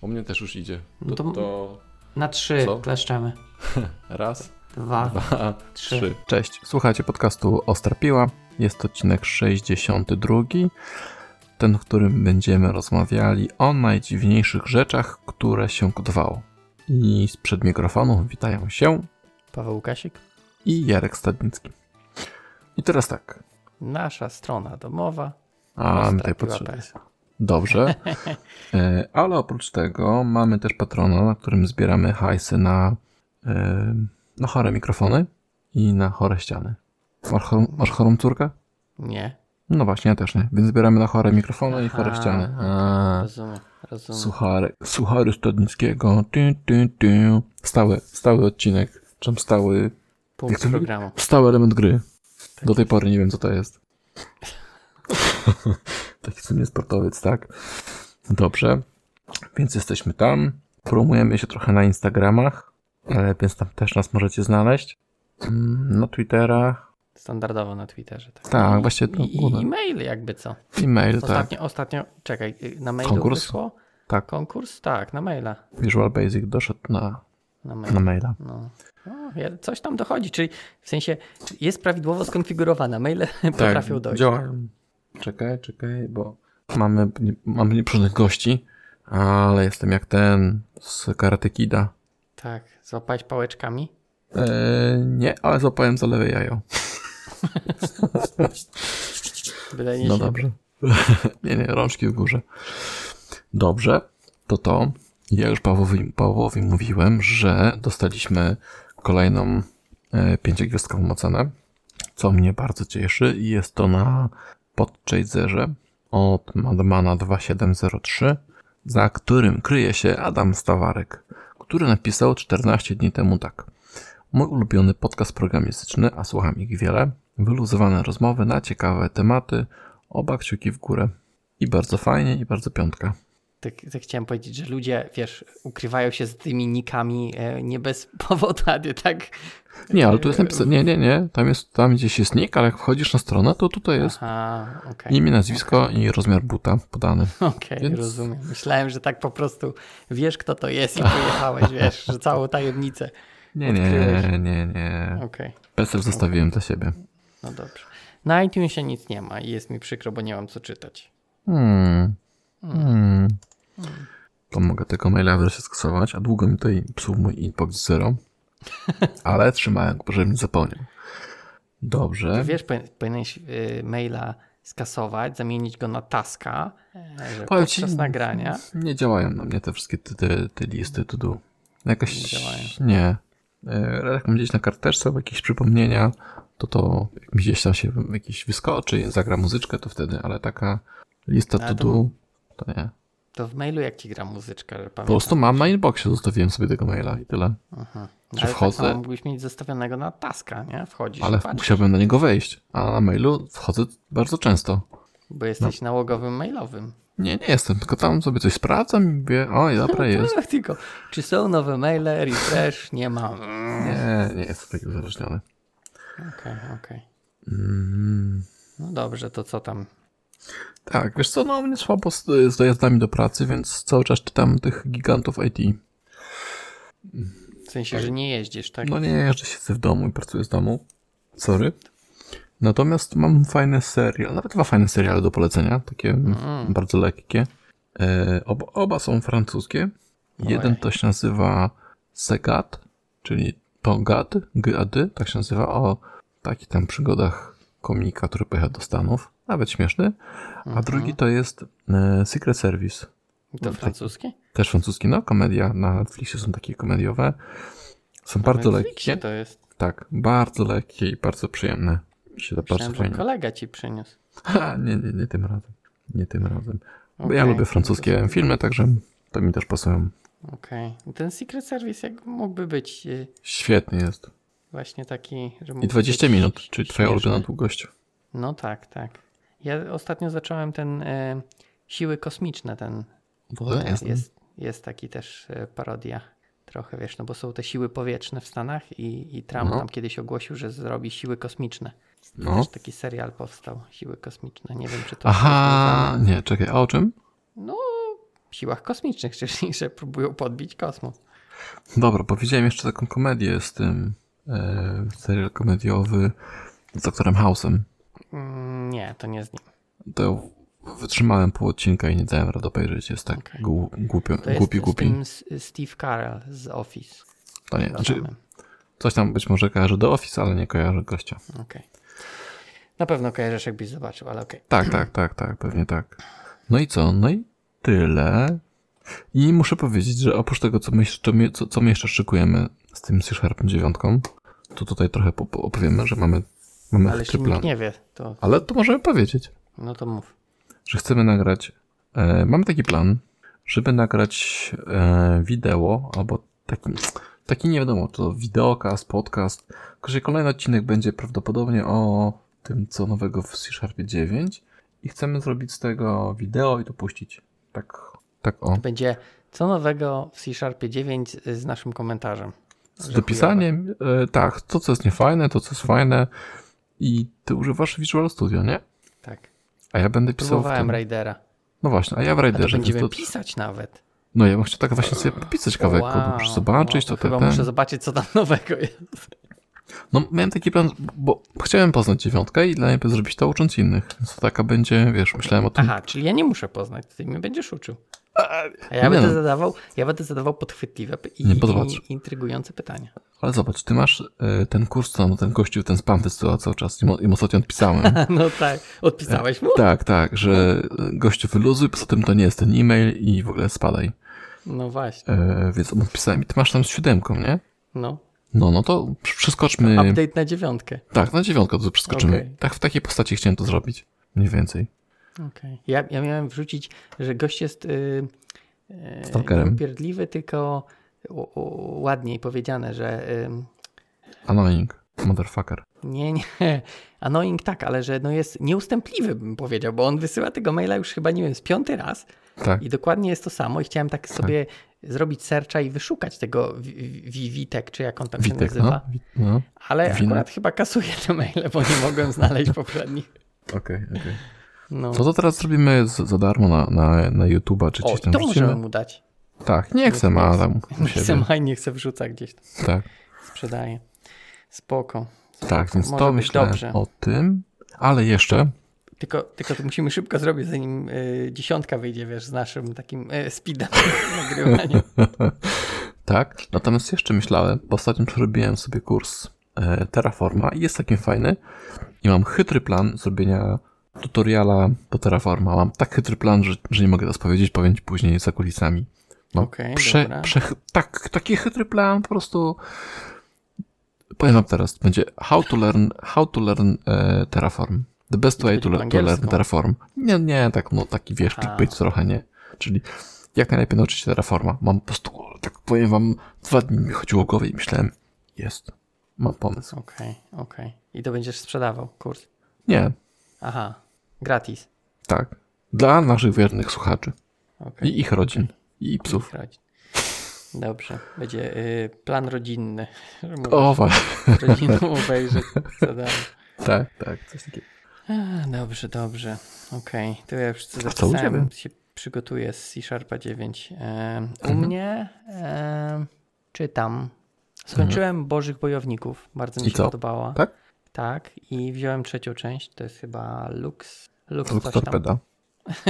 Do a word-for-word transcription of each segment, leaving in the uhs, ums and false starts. U mnie też już idzie. No to, to... na trzy co? Kleszczemy. Raz, dwa, dwa trzy. trzy. Cześć, słuchajcie podcastu Ostra Piła. Jest to odcinek sześćdziesiąty drugi, ten, w którym będziemy rozmawiali o najdziwniejszych rzeczach, które się kodowało. I sprzed mikrofonu witają się Paweł Łukasik i Jarek Stadnicki. I teraz tak. Nasza strona domowa. A, my tutaj potrzebujemy. Dobrze, ale oprócz tego mamy też Patrona, na którym zbieramy hajsy na, na chore mikrofony i na chore ściany. Masz, chor- masz chorą córkę? Nie. No właśnie, ja też nie, więc zbieramy na chore mikrofony Aha, i chore ściany. A, rozumiem, rozumiem. Suchary, suchary Stadnickiego, ty, ty, ty. Stały, stały odcinek, czym stały... Punkt programu. Stały element gry. Do tej pory nie wiem, co to jest. Taki sumie sportowiec, tak? Dobrze, więc jesteśmy tam. Promujemy się trochę na Instagramach, więc tam też nas możecie znaleźć. Na Twitterach. Standardowo na Twitterze. Tak, tak właśnie. I, i e-mail jakby co. E-mail, ostatnio, tak. Ostatnio, czekaj, na mailu konkurs? Wyszło? Tak. Konkurs? Tak, na maila. Visual Basic doszedł na, na maila. Na maila. No. No, coś tam dochodzi, czyli w sensie jest prawidłowo skonfigurowana. Maile tak, potrafią dojść. Działają. Czekaj, czekaj, bo mamy, nie, mamy nieprzyjemnych gości, ale jestem jak ten z Karate Kida. Tak, złapałeś pałeczkami? Eee, nie, ale złapałem za lewe jajo. Wydaje się. No dobrze. nie, nie, rączki w górze. Dobrze, to to. Ja już Pawłowi, Pawłowi mówiłem, że dostaliśmy kolejną e, pięciogwiazdkową ocenę, co mnie bardzo cieszy i jest to na Podchaserze od Madmana dwa siedem zero trzy, za którym kryje się Adam Stawarek, który napisał czternaście dni temu tak. Mój ulubiony podcast programistyczny, a słucham ich wiele, wyluzowane rozmowy na ciekawe tematy, oba kciuki w górę. I bardzo fajnie, i bardzo piątka. Tak, tak chciałem powiedzieć, że ludzie, wiesz, ukrywają się z tymi nikami nie bez powodu, tak? Nie, ale tu jest napisane, nie, nie, nie, tam, jest, tam gdzieś jest nick, ale jak wchodzisz na stronę, to tutaj jest Aha, okay, imię, nazwisko okay. i rozmiar buta podany. Okej, okay, więc... rozumiem. Myślałem, że tak po prostu wiesz, kto to jest i pojechałeś, wiesz, że całą tajemnicę Nie, odkryłeś. nie, nie, nie. Okay. P S F zostawiłem okay. dla siebie. No dobrze. Na iTunesie nic nie ma i jest mi przykro, bo nie mam co czytać. Hmm... Hmm. Hmm. To mogę tylko maila wreszcie sksować, a długo mi tutaj psuł mój inbox zero, ale trzymałem, żeby mi zapomniał. Dobrze. Wiesz, powinieneś maila skasować, zamienić go na taska, że podczas nagrania. Nie działają na mnie te wszystkie te, te, te listy to do. Jakoś nie działają. Nie. Jak mam gdzieś na karteczce jakieś przypomnienia, to to jak mi gdzieś tam się jakiś wyskoczy, zagra muzyczkę, to wtedy, ale taka lista to do... To nie. To w mailu jak ci gra muzyczka? Że pamiętam. Po prostu mam na inboxie, zostawiłem sobie tego maila i tyle. Aha. Że ale wchodzę. Tak mógłbyś mieć zostawionego na taska, nie? Wchodzisz. Ale patrzysz. Musiałbym na niego wejść, a na mailu wchodzę bardzo często. Bo jesteś no. nałogowym mailowym. Nie, nie jestem, tylko tam sobie coś sprawdzam i mówię, oj, dobra jest. Tak, tylko czy są nowe maile, refresh, nie mam. Nie, nie jestem taki uzależniony. Okej, okay, okej. Okay. Mm. No dobrze, to co tam? Tak, wiesz co, no mnie słabo z, z dojazdami do pracy, więc cały czas czytam tych gigantów I T. W sensie, tak. że nie jeździsz, tak? No nie, jeżdżę, siedzę w domu i pracuję z domu. Sorry. Natomiast mam fajny serial, nawet dwa fajne seriale do polecenia, takie mm. bardzo lekkie. E, oba, oba są francuskie. Jeden Oj. to się nazywa Segat, czyli Tongad, G A D, tak się nazywa, o takich tam przygodach komika, który pojechał do Stanów. Nawet śmieszny. A Aha. drugi to jest e, Secret Service. To francuski? Też francuski, no komedia. Na Netflixie są takie komediowe. Są na bardzo Netflixie lekkie. To jest? Tak, bardzo lekkie i bardzo przyjemne. Się to Myślałem, bardzo fajnie. Kolega ci przyniósł. Ha, nie, nie, nie tym razem. Nie tym razem. Bo okay. ja lubię francuskie to filmy, także to mi też pasują. Okej. Okay. Ten Secret Service jak mógłby być... E... Świetny jest. Właśnie taki... Że I dwadzieścia minut, czyli śmieszny. Twoja ulubiona długość. No tak, tak. Ja ostatnio zacząłem ten e, Siły Kosmiczne, ten jest, jest, jest taki też e, parodia trochę, wiesz, no bo są te siły powietrzne w Stanach i, i Trump no. tam kiedyś ogłosił, że zrobi Siły Kosmiczne. No. Też taki serial powstał, Siły Kosmiczne, nie wiem czy to... Aha, nie, czekaj, a o czym? No, siłach kosmicznych, czyli że próbują podbić kosmos. Dobra, bo widziałem jeszcze taką komedię z tym, e, serial komediowy z doktorem House'em. Nie, to nie z nim. To wytrzymałem pół odcinka i nie dałem rady obejrzeć, jest tak okay. głupio, to jest głupi, głupi. Z tym Steve Carell z Office. To nie, znaczy coś tam być może kojarzy do Office, ale nie kojarzę gościa. Okej. Okay. Na pewno kojarzysz, jakbyś zobaczył, ale okej. Okay. Tak, tak, tak, tak, pewnie tak. No i co? No i tyle. I muszę powiedzieć, że oprócz tego, co my, co, co my jeszcze szykujemy z tym C Sharp dziewięć, to tutaj trochę opowiemy, że mamy, mamy ale chytry plan. Nikt nie wie, to... Ale to możemy powiedzieć. No to mów. Że chcemy nagrać, e, mamy taki plan, żeby nagrać e, wideo, albo taki, taki nie wiadomo, to wideokast, podcast, tylko że kolejny odcinek będzie prawdopodobnie o tym, co nowego w C Sharpie dziewięć i chcemy zrobić z tego wideo i to puścić. Tak. Tak, o. To będzie co nowego w C Sharpie dziewięć z naszym komentarzem. Z dopisaniem, e, tak, to co jest niefajne, to co jest fajne i ty używasz Visual Studio, nie? Tak. A ja będę pisał Próbowałem w tym... Raidera. No właśnie, a ja w Raiderze... A będziemy to... pisać nawet. No ja bym chciał tak właśnie sobie popisać kawałek, wow, bo muszę zobaczyć. Wow, to to chyba te, muszę zobaczyć, co tam nowego jest. No miałem taki plan, bo chciałem poznać dziewiątkę i dla niej zrobić to ucząc innych. Co taka będzie, wiesz, myślałem o tym... Aha, czyli ja nie muszę poznać, ty mnie będziesz uczył. A ja będę, no. zadawał, ja będę zadawał podchwytliwe i, i intrygujące pytania. Ale zobacz, ty masz y, ten kurs, co, no, ten gościu, ten spam wysyła cały czas. I ostatnio odpisałem. No tak, odpisałeś mu? E, tak, tak, że gościu wyluzuj, poza tym to nie jest ten e-mail i w ogóle spadaj. No właśnie. E, więc odpisałem i ty masz tam z siódemką, nie? No. No, no to przeskoczmy. To update na dziewiątkę. Tak, na dziewiątkę to przeskoczymy. Okay. Tak, w takiej postaci chciałem to zrobić. Mniej więcej. Okay. Ja, ja miałem wrzucić, że gość jest yy, yy, upierdliwy, tylko u, u, ładniej powiedziane, że... Yy, annoying, motherfucker. Nie, nie. Annoying tak, ale że no jest nieustępliwy, bym powiedział, bo on wysyła tego maila już chyba, nie wiem, z piąty raz tak. I dokładnie jest to samo i chciałem tak sobie tak. zrobić sercza i wyszukać tego Witek, czy jak on tam Witek, się nazywa. No, no. Ale Wina. Akurat chyba kasuję te maile, bo nie mogłem znaleźć poprzednich. Okej, okay, okej. Okay. No. Co to teraz zrobimy z, za darmo na, na, na YouTube'a czy gdzieś tam wrzucimy? O, to możemy mu dać. Tak, nie chcę ma tam u siebie. Nie chcę ma i nie chcę wrzuca gdzieś tam. Tak. Sprzedaję. Spoko. Spoko. Tak, więc może to myślę o tym, ale jeszcze... Tylko, tylko to musimy szybko zrobić, zanim y, dziesiątka wyjdzie, wiesz, z naszym takim y, speedem nagrywaniem. Tak, natomiast jeszcze myślałem, bo ostatnio przerobiłem sobie kurs y, Terraforma i jest takim fajny i mam chytry plan zrobienia tutoriala do Terraforma. Mam tak chytry plan, że, że nie mogę teraz powiedzieć, powiem ci później za kulisami. Mam okay, prze, prze, tak, taki chytry plan, po prostu powiem wam teraz, będzie how to learn, how to learn e, Terraform. The best way to, to learn Terraform. Nie, nie, tak, no taki wiesz, clickbait trochę, nie. Czyli jak najlepiej nauczyć się Terraforma. Mam po prostu, tak powiem wam, dwa dni mi chodziło o głowie i myślałem, jest, mam pomysł. Okej, okay, okej. Okay. I to będziesz sprzedawał kurs? Nie. Aha. Gratis. Tak. Dla naszych wiernych słuchaczy. Okay. I ich rodzin. Okay. I psów. I ich Dobrze. Będzie y, plan rodzinny. O, właśnie. Rodzinną obejrzeć. Tak, tak. Coś takiego. Dobrze, dobrze. Okej. Okay. To ja już co zapisałem. Się przygotuję z C Sharpa dziewięć. E, u mhm. mnie e, czytam. Skończyłem mhm. Bożych Bojowników. Bardzo mi się podobała. Tak? Tak, i wziąłem trzecią część, to jest chyba Lux... Lux, Lux Torpeda.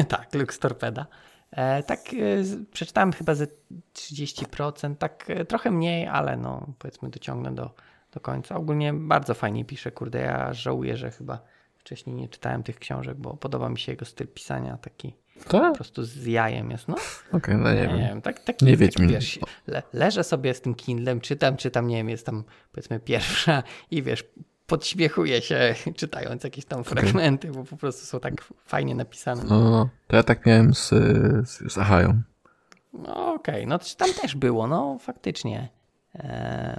Tak, Lux Torpeda. E, tak, e, z, przeczytałem chyba ze trzydzieści procent, tak e, trochę mniej, ale no powiedzmy dociągnę do, do końca. Ogólnie bardzo fajnie pisze, kurde, ja żałuję, że chyba wcześniej nie czytałem tych książek, bo podoba mi się jego styl pisania, taki tak? po prostu z jajem jest, no. Okej, okay, no nie, nie wiem. wiem. Tak, taki, nie taki wiesz, le, leżę sobie z tym Kindlem, czytam, czytam, nie wiem, jest tam powiedzmy pierwsza i wiesz... Podśmiechuję się, czytając jakieś tam okay. fragmenty, bo po prostu są tak fajnie napisane. No, no, no. To ja tak miałem z, z, z Ahają. No okej, okay. no tam też było, no faktycznie. Eee,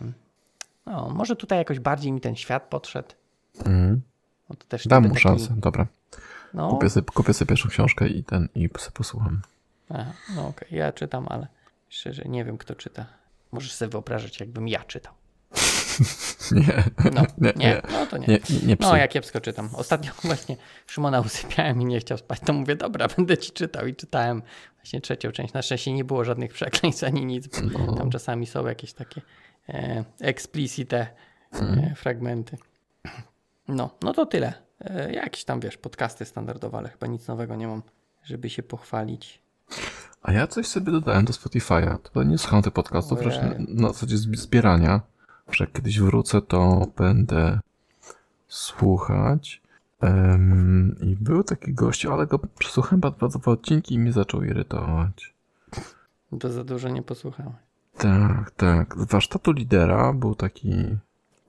no, może tutaj jakoś bardziej mi ten świat podszedł. Mm. No, to też dam mu taki... szansę, dobra. No. Kupię, sobie, kupię sobie pierwszą książkę i ten i sobie posłucham. Aha, no okej, okay. ja czytam, ale szczerze nie wiem, kto czyta. Możesz sobie wyobrażać, jakbym ja czytał. Nie. No, nie, nie. No to nie. nie, nie no, ja kiepsko czytam. Ostatnio właśnie Szymona usypiałem i nie chciał spać, to mówię, dobra, będę ci czytał i czytałem właśnie trzecią część. Na szczęście nie było żadnych przekleństw ani nic, bo no. tam czasami są jakieś takie e, explicite hmm. e, fragmenty. No, no to tyle. E, jakieś tam, wiesz, podcasty standardowe, ale chyba nic nowego nie mam, żeby się pochwalić. A ja coś sobie dodałem do Spotify'a. To nie słucham tych podcastów, wreszcie na, na zasadzie zbierania. Że kiedyś wrócę, to będę słuchać. Um, I był taki gościu, ale go przesłuchałem bardzo dwa odcinki i mnie zaczął irytować. To za dużo nie posłuchałem. Tak, tak. Z warsztatu lidera był taki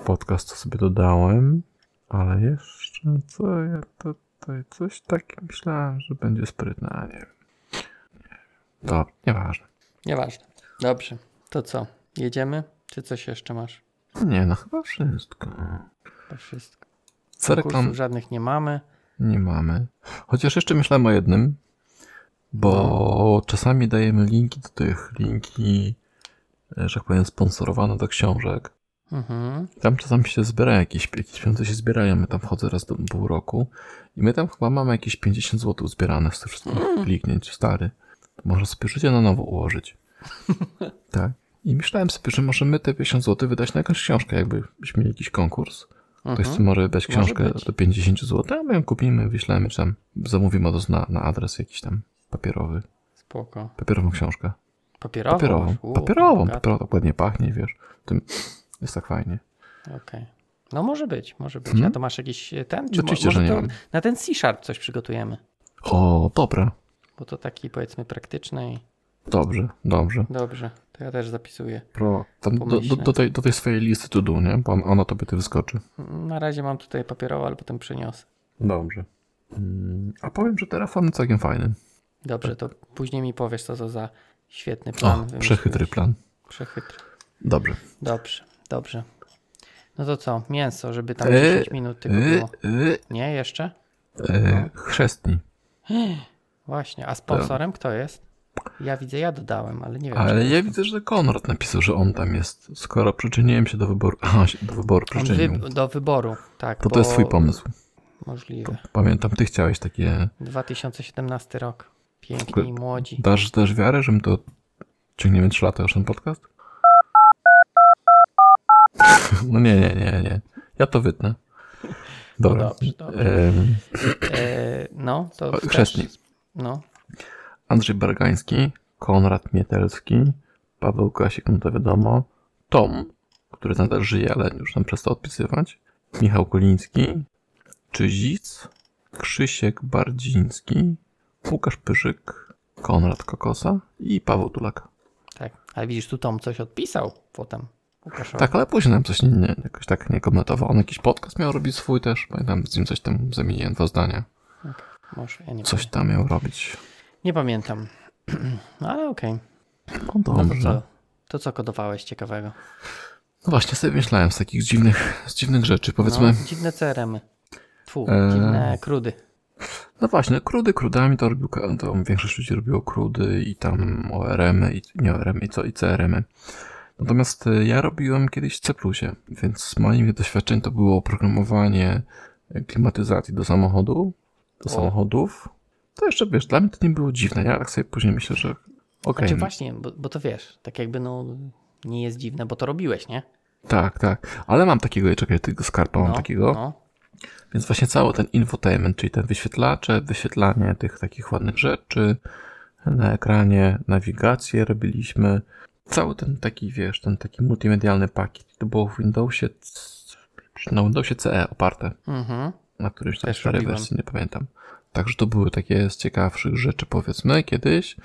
podcast, co sobie dodałem, ale jeszcze co ja tutaj coś takiego myślałem, że będzie sprytne, a nie wiem. Dobra, nieważne. Nieważne. Dobrze, to co? Jedziemy? Czy coś jeszcze masz? Nie, no chyba wszystko. Chyba wszystko. Co reklam... żadnych nie mamy. Nie mamy. Chociaż jeszcze myślałem o jednym, bo no. czasami dajemy linki do tych linki, że tak powiem, sponsorowane do książek. Mhm. Tam czasami się zbiera jakieś, jakieś pieniądze się zbierają, my tam wchodzę raz do pół roku i my tam chyba mamy jakieś pięćdziesiąt złotych zbierane z tych wszystkich mm. kliknięć, stary. Można sobie życie na nowo ułożyć. Tak. I myślałem sobie, że możemy te pięćdziesiąt złotych wydać na jakąś książkę, jakbyśmy mieli jakiś konkurs. Uh-huh. Ktoś chce może wydać książkę może do pięćdziesiąt złotych, a my ją kupimy, wyślemy czy tam, zamówimy od nas na, na adres jakiś tam papierowy. Spoko. Papierową książkę. Papierową? Papierową, U, papierową, papierową dokładnie pachnie, wiesz. Tym jest tak fajnie. Okej. Okay. No może być, może być. Hmm? A to masz jakiś ten? Czy Oczywiście, mo- może że nie to, na ten C sharp coś przygotujemy. O, dobra. Bo to taki, powiedzmy, praktyczny. Dobrze, dobrze. Dobrze, to ja też zapisuję. Pro, tam do, do, do, tej, do tej swojej listy to do, nie? Bo ona tobie ty wyskoczy. Na razie mam tutaj papierowo, ale potem przyniosę. Dobrze. A powiem, że Terraform jest całkiem fajny. Dobrze, to później mi powiesz, co to za świetny plan. O, przechytry plan. Przechytry. Dobrze. Dobrze, dobrze. No to co, mięso, żeby tam dziesięć e, minut tylko e, było. E, nie, jeszcze? E, chrzestni. Właśnie, a sponsorem kto jest? Ja widzę, ja dodałem, ale nie wiem. Ale ja widzę, że Konrad napisał, że on tam jest. Skoro przyczyniłem się do wyboru. Aha, do wyboru przyczynił. Wy, do wyboru, tak. To to jest twój pomysł. Możliwe. Pamiętam, ty chciałeś takie... dwa tysiące siedemnasty rok. Piękni i młodzi. Dasz też wiarę, że my to ciągniemy trzy lata już ten podcast? No nie, nie, nie, nie. Ja to wytnę. Dobra. No dobrze, dobrze. Ehm. E, no, to Chrzestni. No. Andrzej Bargański, Konrad Mietelski, Paweł Łukasik, no to wiadomo, Tom, który nadal żyje, ale już nam przestał odpisywać, Michał Koliński, Czyzic, Krzysiek Bardziński, Łukasz Pyszyk, Konrad Kokosa i Paweł Tulak. Tak, ale widzisz, tu Tom coś odpisał potem. Łukaszowi. Tak, ale później nam coś nie, nie, jakoś tak nie komentował. On jakiś podcast miał robić swój też, pamiętam, z nim coś tam zamieniłem dwa zdania. Okay, może, ja nie coś powiem. Tam miał robić. Nie pamiętam, no ale okej. Okay. No dobrze. No to, co, to co kodowałeś ciekawego? No właśnie, sobie myślałem z takich dziwnych, z dziwnych rzeczy, powiedzmy. No, dziwne C R M-y. Tfu, e... dziwne krudy. No właśnie, krudy krudami to robił, to większość ludzi robiło krudy i tam O R M-y, i nie O R M-y, i co, i C R M-y. Natomiast ja robiłem kiedyś w C plus, więc z moich doświadczeń to było oprogramowanie klimatyzacji do samochodu, do o. samochodów. To jeszcze, wiesz, dla mnie to nie było dziwne, ja tak sobie później myślę, że okej. Okay. Znaczy właśnie, bo, bo to wiesz, tak jakby no nie jest dziwne, bo to robiłeś, nie? Tak, tak, ale mam takiego, czekaj, tego skarpa no, mam takiego, no. Więc właśnie cały ten infotainment, czyli ten wyświetlacze, wyświetlanie tych takich ładnych rzeczy na ekranie, nawigację robiliśmy, cały ten taki, wiesz, ten taki multimedialny pakiet, to było w Windowsie, na Windowsie C E oparte, mm-hmm. na którymś tam starej wersji, nie pamiętam. Także to były takie z ciekawszych rzeczy, powiedzmy, kiedyś.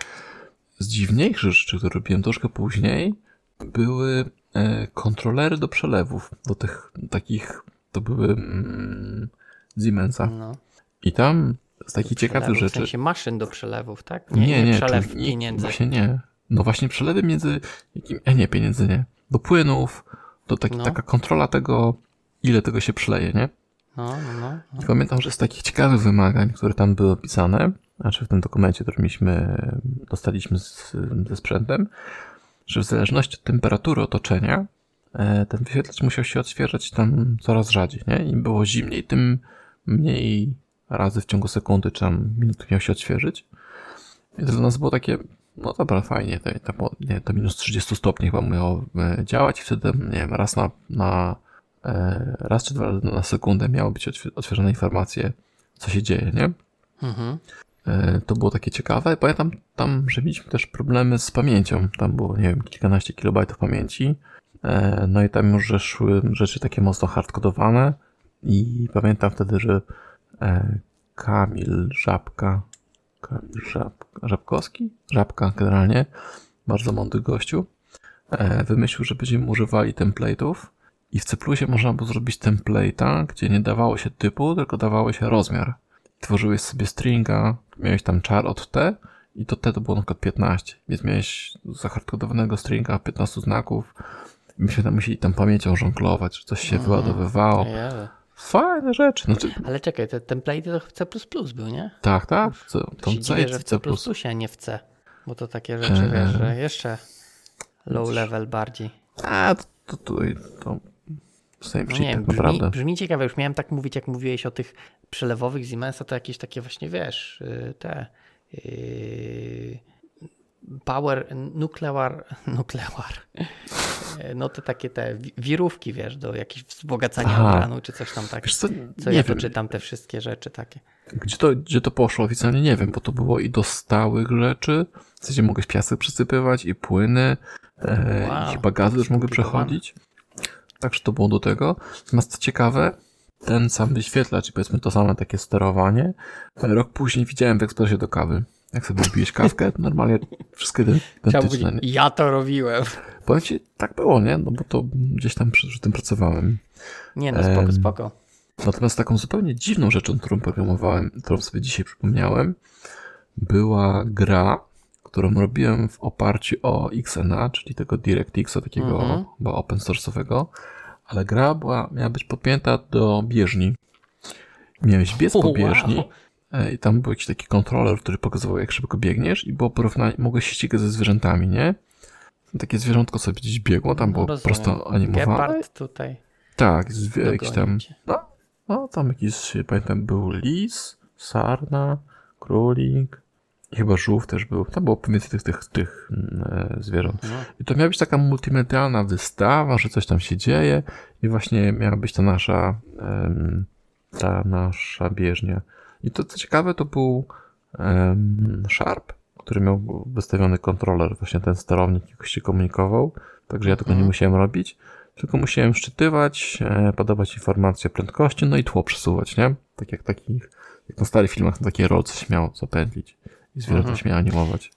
Z dziwniejszych rzeczy, które robiłem troszkę później, były e, kontrolery do przelewów, do tych takich, to były mm, Siemensa. No. I tam z takich ciekawych rzeczy... W sensie maszyn do przelewów, tak? Nie, nie, nie, nie przelew czyli, pieniędzy. Właśnie nie. No właśnie przelewy między... Jakim, e, nie, pieniędzy nie. Do płynów, do taki, no. taka kontrola tego, ile tego się przeleje, nie? No, no, no. I pamiętam, że z takich ciekawych wymagań, które tam były opisane, znaczy w tym dokumencie, który mieliśmy, dostaliśmy z, ze sprzętem, że w zależności od temperatury otoczenia ten wyświetlacz musiał się odświeżać tam coraz rzadziej, nie? Im było zimniej, tym mniej razy w ciągu sekundy czy tam minuty miał się odświeżyć. I to dla nas było takie, no dobra, fajnie, to minus trzydzieści stopni chyba miało działać i wtedy, nie wiem, raz na, na raz czy dwa razy na sekundę miały być odświeżone informacje, co się dzieje, nie? Mhm. To było takie ciekawe. Pamiętam tam, że mieliśmy też problemy z pamięcią. Tam było, nie wiem, kilkanaście kilobajtów pamięci. No i tam już szły rzeczy takie mocno hardkodowane. I pamiętam wtedy, że Kamil Żabka, Kamil Żab, Żabkowski? Żabka generalnie, bardzo mądry gościu, wymyślił, że będziemy używali template'ów. I w C plusie można było zrobić template'a, gdzie nie dawało się typu, tylko dawało się rozmiar. Tworzyłeś sobie stringa, miałeś tam char od T i to T to było na przykład piętnaście, więc miałeś zahardkodowanego stringa piętnaście znaków. Myśmy tam musieli tam pamięcią żonglować, że coś się mm. wyładowywało. Yeah. Fajne rzeczy. Znaczy... Ale czekaj, te template'y to w C plus plus był, nie? Tak, tak. To, to się dziwię, że w C plus plus, a nie w C, bo to takie rzeczy, eee. wiesz, że jeszcze low level bardziej. A, to tutaj to... to, to... No nie wiem, tak brzmi, brzmi ciekawe, już miałem tak mówić, jak mówiłeś o tych przelewowych z Siemensa, to jakieś takie właśnie, wiesz, te yy, power, nuklear, nuklear, no to takie te wirówki, wiesz, do jakichś wzbogacania obranu, czy coś tam takiego, co, co ja wiem. Czytam te wszystkie rzeczy takie. Gdzie to, gdzie to poszło oficjalnie, nie wiem, bo to było i do stałych rzeczy, w sensie mogłeś piasek przysypywać i płyny, e, wow, i chyba gazy też mogły przechodzić. Także to było do tego. Natomiast co ciekawe, ten sam wyświetlacz, powiedzmy to samo takie sterowanie, rok później widziałem w ekspresie do kawy. Jak sobie wypiłeś kawkę, normalnie wszystkie identyczne. Być, ja to robiłem. Powiem ci, tak było, nie? No bo to gdzieś tam przy, przy tym pracowałem. Nie no, spoko, spoko. Natomiast taką zupełnie dziwną rzeczą, którą programowałem, którą sobie dzisiaj przypomniałem, była gra, którą robiłem w oparciu o X N A, czyli tego DirectXa takiego mm-hmm. chyba open source'owego, ale gra była, miała być podpięta do bieżni. Miałeś biec oh, po bieżni wow. i tam był jakiś taki kontroler, który pokazywał, jak szybko biegniesz i było porównanie, mogłeś się ścigać ze zwierzętami, nie? Takie zwierzątko sobie gdzieś biegło, tam było no prosto animowane. Gepard tutaj. Tak, zwie- jakiś tam, no, no tam jakiś, pamiętam, był lis, sarna, królik, chyba żółw też był. Tam było pomiędzy tych, tych, tych e, zwierząt. I to miała być taka multimedialna wystawa, że coś tam się dzieje i właśnie miała być ta nasza e, ta nasza bieżnia. I to, co ciekawe, to był e, Sharp, który miał wystawiony kontroler, właśnie ten sterownik jakoś się komunikował, także ja tego nie musiałem robić, tylko musiałem szczytywać, e, podawać informacje o prędkości, no i tło przesuwać, nie? Tak jak takich, jak na starych filmach, na takie rolce się miało zapędzić. I zwierzę też miała animować.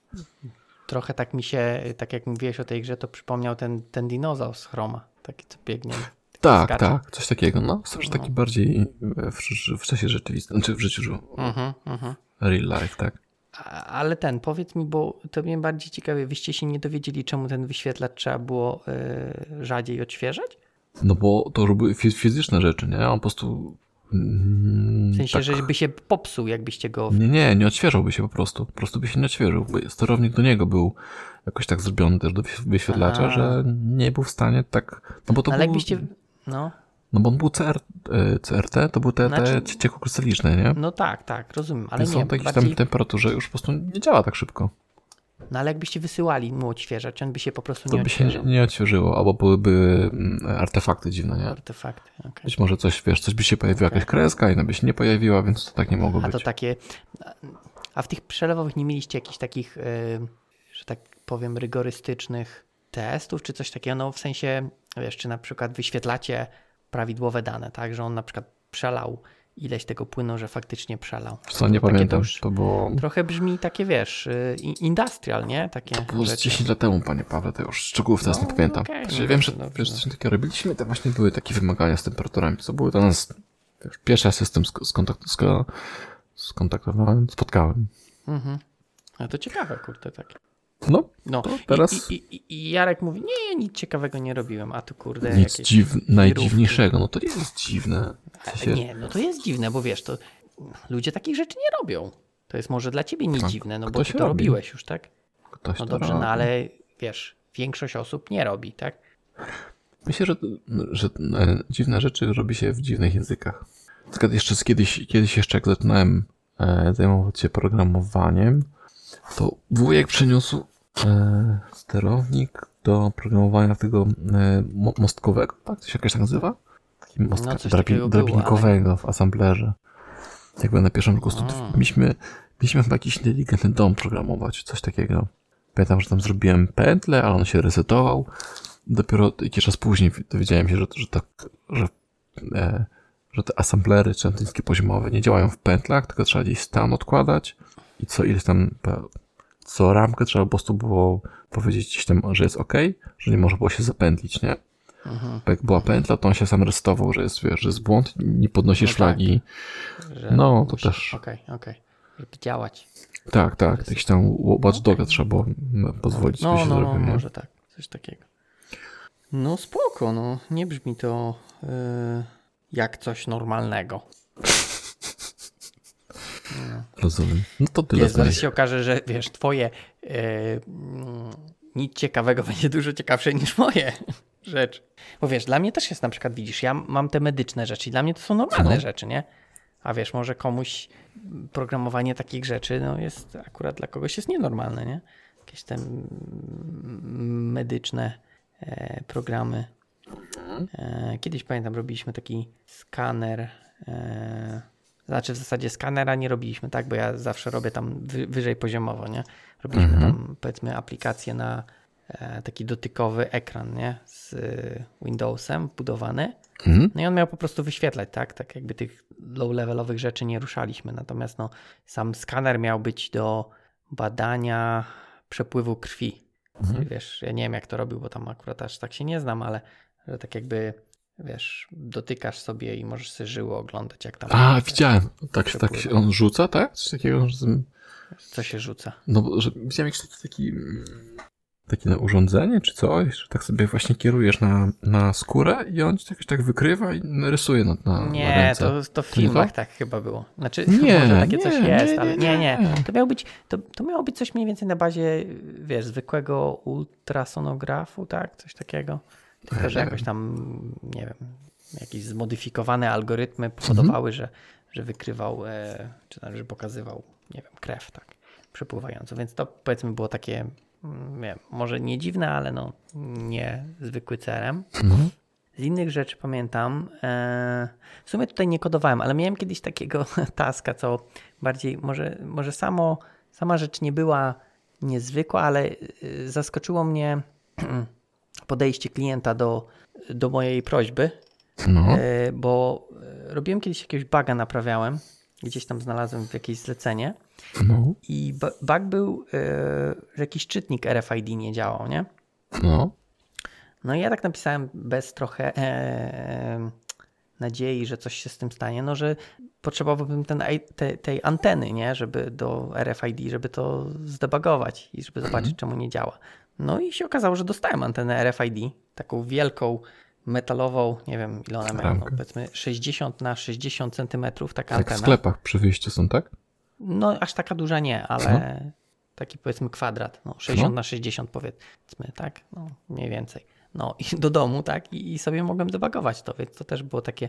Trochę tak mi się, tak jak mówiłeś o tej grze, to przypomniał ten, ten dinozaur z Chroma, taki co biegnie. Taki tak, skacze. Tak, coś takiego. No, coś taki no. bardziej w, w czasie rzeczywistym, znaczy w życiu uh-huh, uh-huh. real life, tak. A, ale ten, powiedz mi, bo to mnie bardziej ciekawie, wyście się nie dowiedzieli, czemu ten wyświetlacz trzeba było y, rzadziej odświeżać? No bo to były fizyczne rzeczy, nie? On po prostu... W sensie, tak. Żeś by się popsuł, jakbyście go... Nie, nie, nie odświeżałby się po prostu. Po prostu by się nie odświeżył. Sterownik do niego był jakoś tak zrobiony też do wyświetlacza, A. że nie był w stanie tak... No bo to Ale był... jakbyście... No. No bo on był C R T, to były te, znaczy... te ciekłokrystaliczne, nie? No tak, tak, rozumiem. Ale nie, są takie bardziej... tam temperaturze już po prostu nie działa tak szybko. No ale jakbyście wysyłali mu odświeżać, on by się po prostu nie odświeżył. To by się nie odświeżyło, albo byłyby artefakty dziwne, nie? Artefakty, okej. Okay. Być może coś, wiesz, coś by się pojawiła okay. jakaś kreska, inna by się nie pojawiła, więc to tak nie mogło a być. A to takie... A w tych przelewowych nie mieliście jakichś takich, yy, że tak powiem, rygorystycznych testów, czy coś takiego? No w sensie, wiesz, czy na przykład wyświetlacie prawidłowe dane, tak? Że on na przykład przelał ileś tego płynu, że faktycznie przelał. Co, nie pamiętam. To, to było... Trochę brzmi takie, wiesz, industrial, nie? Takie to było z dziesięć lat temu, panie Pawle, to już szczegółów teraz no, nie pamiętam. Okay, no, wiem, że dobrze, wiesz, coś no. takiego robiliśmy, to właśnie były takie wymagania z temperaturami, co były dla nas, wiesz, pierwszy raz się z tym skontaktu- skontaktowałem, spotkałem. Mhm. A to ciekawe, kurde, takie. No, no. To teraz... I, i, i Jarek mówi, nie, ja nic ciekawego nie robiłem, a tu kurde... Nic dziw... najdziwniejszego, no to jest dziwne. W sensie... Nie, no to jest dziwne, bo wiesz, to ludzie takich rzeczy nie robią. To jest może dla ciebie nie dziwne, no Ktoś bo ty to robi. robiłeś już, tak? Ktoś no dobrze, no ale wiesz, większość osób nie robi, tak? Myślę, że, że dziwne rzeczy robi się w dziwnych językach. Tylko jeszcze kiedyś, kiedyś jeszcze jak zaczynałem e, zajmować się programowaniem, to wujek przeniósł e, sterownik do programowania tego e, mo- mostkowego, tak? To się jakoś tak nazywa? Takim mostka no, drabi- drabinkowego było, ale... w assemblerze. Jakby na pierwszym roku studiów. Mieliśmy, mieliśmy chyba jakiś inteligentny dom programować, coś takiego. Pamiętam, że tam zrobiłem pętlę, ale on się resetował. Dopiero jakiś czas później dowiedziałem się, że, że, tak, że, e, że te assemblery czy antyńskie poziomowe nie działają w pętlach, tylko trzeba gdzieś stan odkładać i co ileś tam, co ramkę trzeba po prostu było powiedzieć gdzieś tam, że jest ok, że nie można było się zapętlić, nie? Mhm. Bo jak była pętla, to on się sam resetował, że jest, wiesz, że jest błąd, nie podnosisz no flagi. Tak, no to muszę, też. Okej, okay, okej. Okay. Żeby działać. Tak, tak. Jakiś tam watchdoga okay. trzeba było pozwolić, no, by się no, zrobiło. No, może nie? Tak. Coś takiego. No spoko, no. Nie brzmi to yy, jak coś normalnego. No. Rozumiem. No to tyle. Zaraz się okaże, że wiesz, twoje yy, nic ciekawego będzie dużo ciekawsze niż moje rzecz. Bo wiesz, dla mnie też jest na przykład, widzisz, ja mam te medyczne rzeczy i dla mnie to są normalne no. rzeczy, nie? A wiesz, może komuś programowanie takich rzeczy, no jest akurat dla kogoś jest nienormalne, nie? Jakieś te medyczne e, programy. E, kiedyś pamiętam, robiliśmy taki skaner, e, znaczy w zasadzie skanera nie robiliśmy, tak? Bo ja zawsze robię tam wy, wyżej poziomowo, nie? Robiliśmy mhm. tam powiedzmy aplikację na taki dotykowy ekran, nie? Z Windowsem wbudowany. Mhm. No i on miał po prostu wyświetlać, tak? Tak jakby tych low-levelowych rzeczy nie ruszaliśmy. Natomiast no, sam skaner miał być do badania przepływu krwi. Mhm. Wiesz, ja nie wiem jak to robił, bo tam akurat aż tak się nie znam, ale że tak jakby, wiesz, dotykasz sobie i możesz sobie żyły oglądać, jak tam... A, widziałem. Tak, tak się on rzuca, tak? Coś takiego... Co się rzuca? No, że widziałem jakiś taki... takie na urządzenie czy coś, że tak sobie właśnie kierujesz na, na skórę i on ci jakoś tak wykrywa i rysuje na, na, nie, na ręce. To, to w filmach to? Tak chyba było. Znaczy nie, może takie nie, coś nie, jest, nie, ale nie, nie. nie. To, miało być, to, to miało być coś mniej więcej na bazie, wiesz, zwykłego ultrasonografu, tak? Coś takiego. Tylko, że jakoś tam, nie wiem, jakieś zmodyfikowane algorytmy powodowały, mhm. że, że wykrywał, e, czy tam, że pokazywał, nie wiem, krew, tak, przepływającą. Więc to powiedzmy było takie nie, może nie dziwne, ale no nie zwykły cerem. Mhm. Z innych rzeczy pamiętam, e, w sumie tutaj nie kodowałem, ale miałem kiedyś takiego taska, co bardziej, może, może samo, sama rzecz nie była niezwykła, ale zaskoczyło mnie podejście klienta do, do mojej prośby, no. e, bo robiłem kiedyś jakiegoś buga, naprawiałem, gdzieś tam znalazłem w jakieś zlecenie. No. I bug był, yy, że jakiś czytnik R F I D nie działał, nie? No. No i ja tak napisałem bez trochę e, nadziei, że coś się z tym stanie, no że potrzebowałbym ten, te, tej anteny, nie? Żeby do R F I D, żeby to zdebugować i żeby zobaczyć, mhm. czemu nie działa. No i się okazało, że dostałem antenę R F I D, taką wielką, metalową, nie wiem ile ona miała, no, powiedzmy sześćdziesiąt na sześćdziesiąt centymetrów taka tak antena. W sklepach przy wyjściu są, tak? No aż taka duża nie, ale no. taki powiedzmy kwadrat, no, sześćdziesiąt na sześćdziesiąt powiedzmy, tak? No mniej więcej. No i do domu, tak? I, i sobie mogłem debugować to, więc to też było takie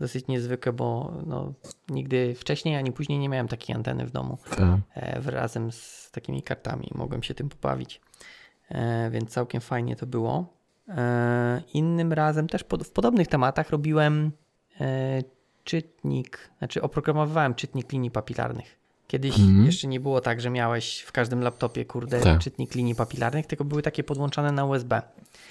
dosyć niezwykłe, bo no, nigdy wcześniej ani później nie miałem takiej anteny w domu tak. e, razem z takimi kartami. Mogłem się tym pobawić, e, więc całkiem fajnie to było. E, innym razem też pod, w podobnych tematach robiłem e, czytnik, znaczy oprogramowywałem czytnik linii papilarnych. Kiedyś mm. jeszcze nie było tak, że miałeś w każdym laptopie, kurde, tak. czytnik linii papilarnych, tylko były takie podłączane na U S B.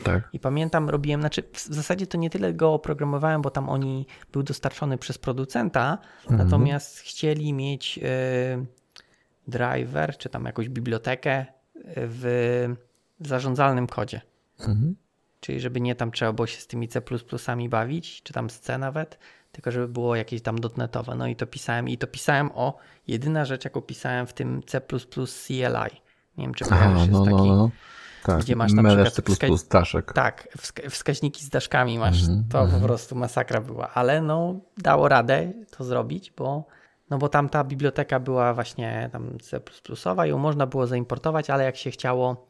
Tak. I pamiętam, robiłem, znaczy w zasadzie to nie tyle go oprogramowałem, bo tam oni był dostarczony przez producenta, mm. natomiast chcieli mieć y, driver, czy tam jakąś bibliotekę w, w zarządzalnym kodzie. Mm. Czyli żeby nie tam trzeba było się z tymi C plus plus bawić, czy tam z C nawet, tylko żeby było jakieś tam dotnetowe. No i to pisałem, i to pisałem o, jedyna rzecz, jaką pisałem w tym C plus plus C L I. Nie wiem, czy kojarzysz, no, jest taki, no, no. Tak. Gdzie masz na przykład... C plus plus Staszek. Tak, wska- wskaźniki z daszkami masz. Mm-hmm. To po prostu masakra była, ale no dało radę to zrobić, bo, no bo tam ta biblioteka była właśnie tam C plus plusowa, ją można było zaimportować, ale jak się chciało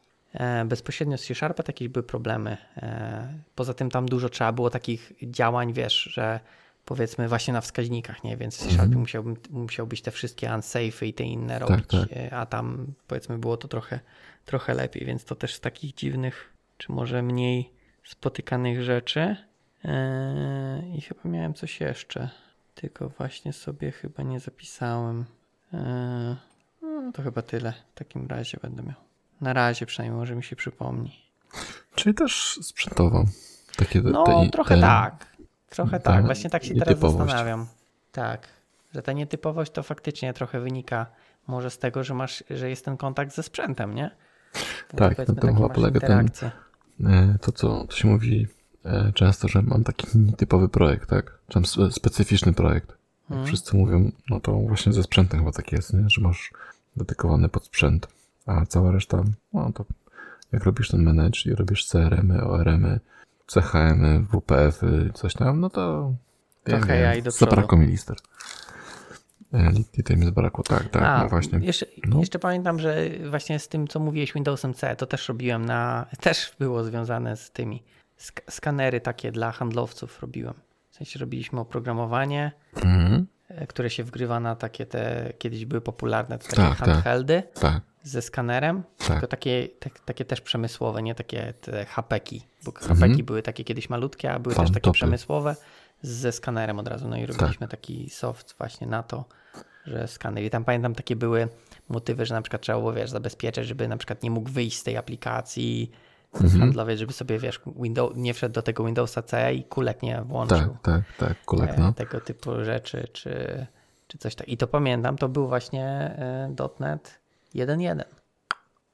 bezpośrednio z C sharpa jakieś były problemy. Poza tym tam dużo trzeba było takich działań, wiesz, że powiedzmy właśnie na wskaźnikach, nie? Więc w C sharpie mhm. musiałbym, musiałbyś te wszystkie unsafe i te inne robić, tak, tak. A tam powiedzmy było to trochę, trochę lepiej, więc to też z takich dziwnych, czy może mniej spotykanych rzeczy. I chyba miałem coś jeszcze, tylko właśnie sobie chyba nie zapisałem. No to chyba tyle. W takim razie będę miał. Na razie przynajmniej, może mi się przypomni. Czyli też sprzętowo. Takie no te, trochę te, tak. Trochę ta tak. Właśnie tak się teraz zastanawiam. Tak, że ta nietypowość to faktycznie trochę wynika może z tego, że masz, że jest ten kontakt ze sprzętem, nie? To tak, na tym chyba polega ten, to, co to się mówi często, że mam taki nietypowy projekt, tak? Czy tam specyficzny projekt. Hmm. Wszyscy mówią, no to właśnie ze sprzętem chyba tak jest, nie? Że masz dedykowany pod sprzęt, a cała reszta, no to jak robisz ten manage i robisz C R M-y, O R M-y, C H M-y, W P F-y, coś tam, no to trochę ja idę do przodu. Zabrakło mi lister. Tutaj mi zabrakło, tak, tak, a, no właśnie. Jeszcze, no. jeszcze pamiętam, że właśnie z tym, co mówiłeś Windowsem C, to też robiłem na, też było związane z tymi, sk- skanery takie dla handlowców robiłem. W sensie robiliśmy oprogramowanie, mm. które się wgrywa na takie te, kiedyś były popularne takie tak, handheldy tak. ze skanerem, tak. tylko takie, te, takie też przemysłowe, nie takie te hapeki, bo hapeki mm. były takie kiedyś malutkie, a były Fan też takie topy. Przemysłowe ze skanerem od razu. No i robiliśmy tak. taki soft właśnie na to, że skaner. I tam pamiętam takie były motywy, że na przykład trzeba było wiesz, zabezpieczać, żeby na przykład nie mógł wyjść z tej aplikacji, mhm. handlowiec, żeby sobie, wiesz, window, nie wszedł do tego Windowsa C i kulek nie włączył. Tak, tak, tak, kulek, no. Tego typu rzeczy, czy, czy coś tak. I to pamiętam, to był właśnie .dot net jeden jeden.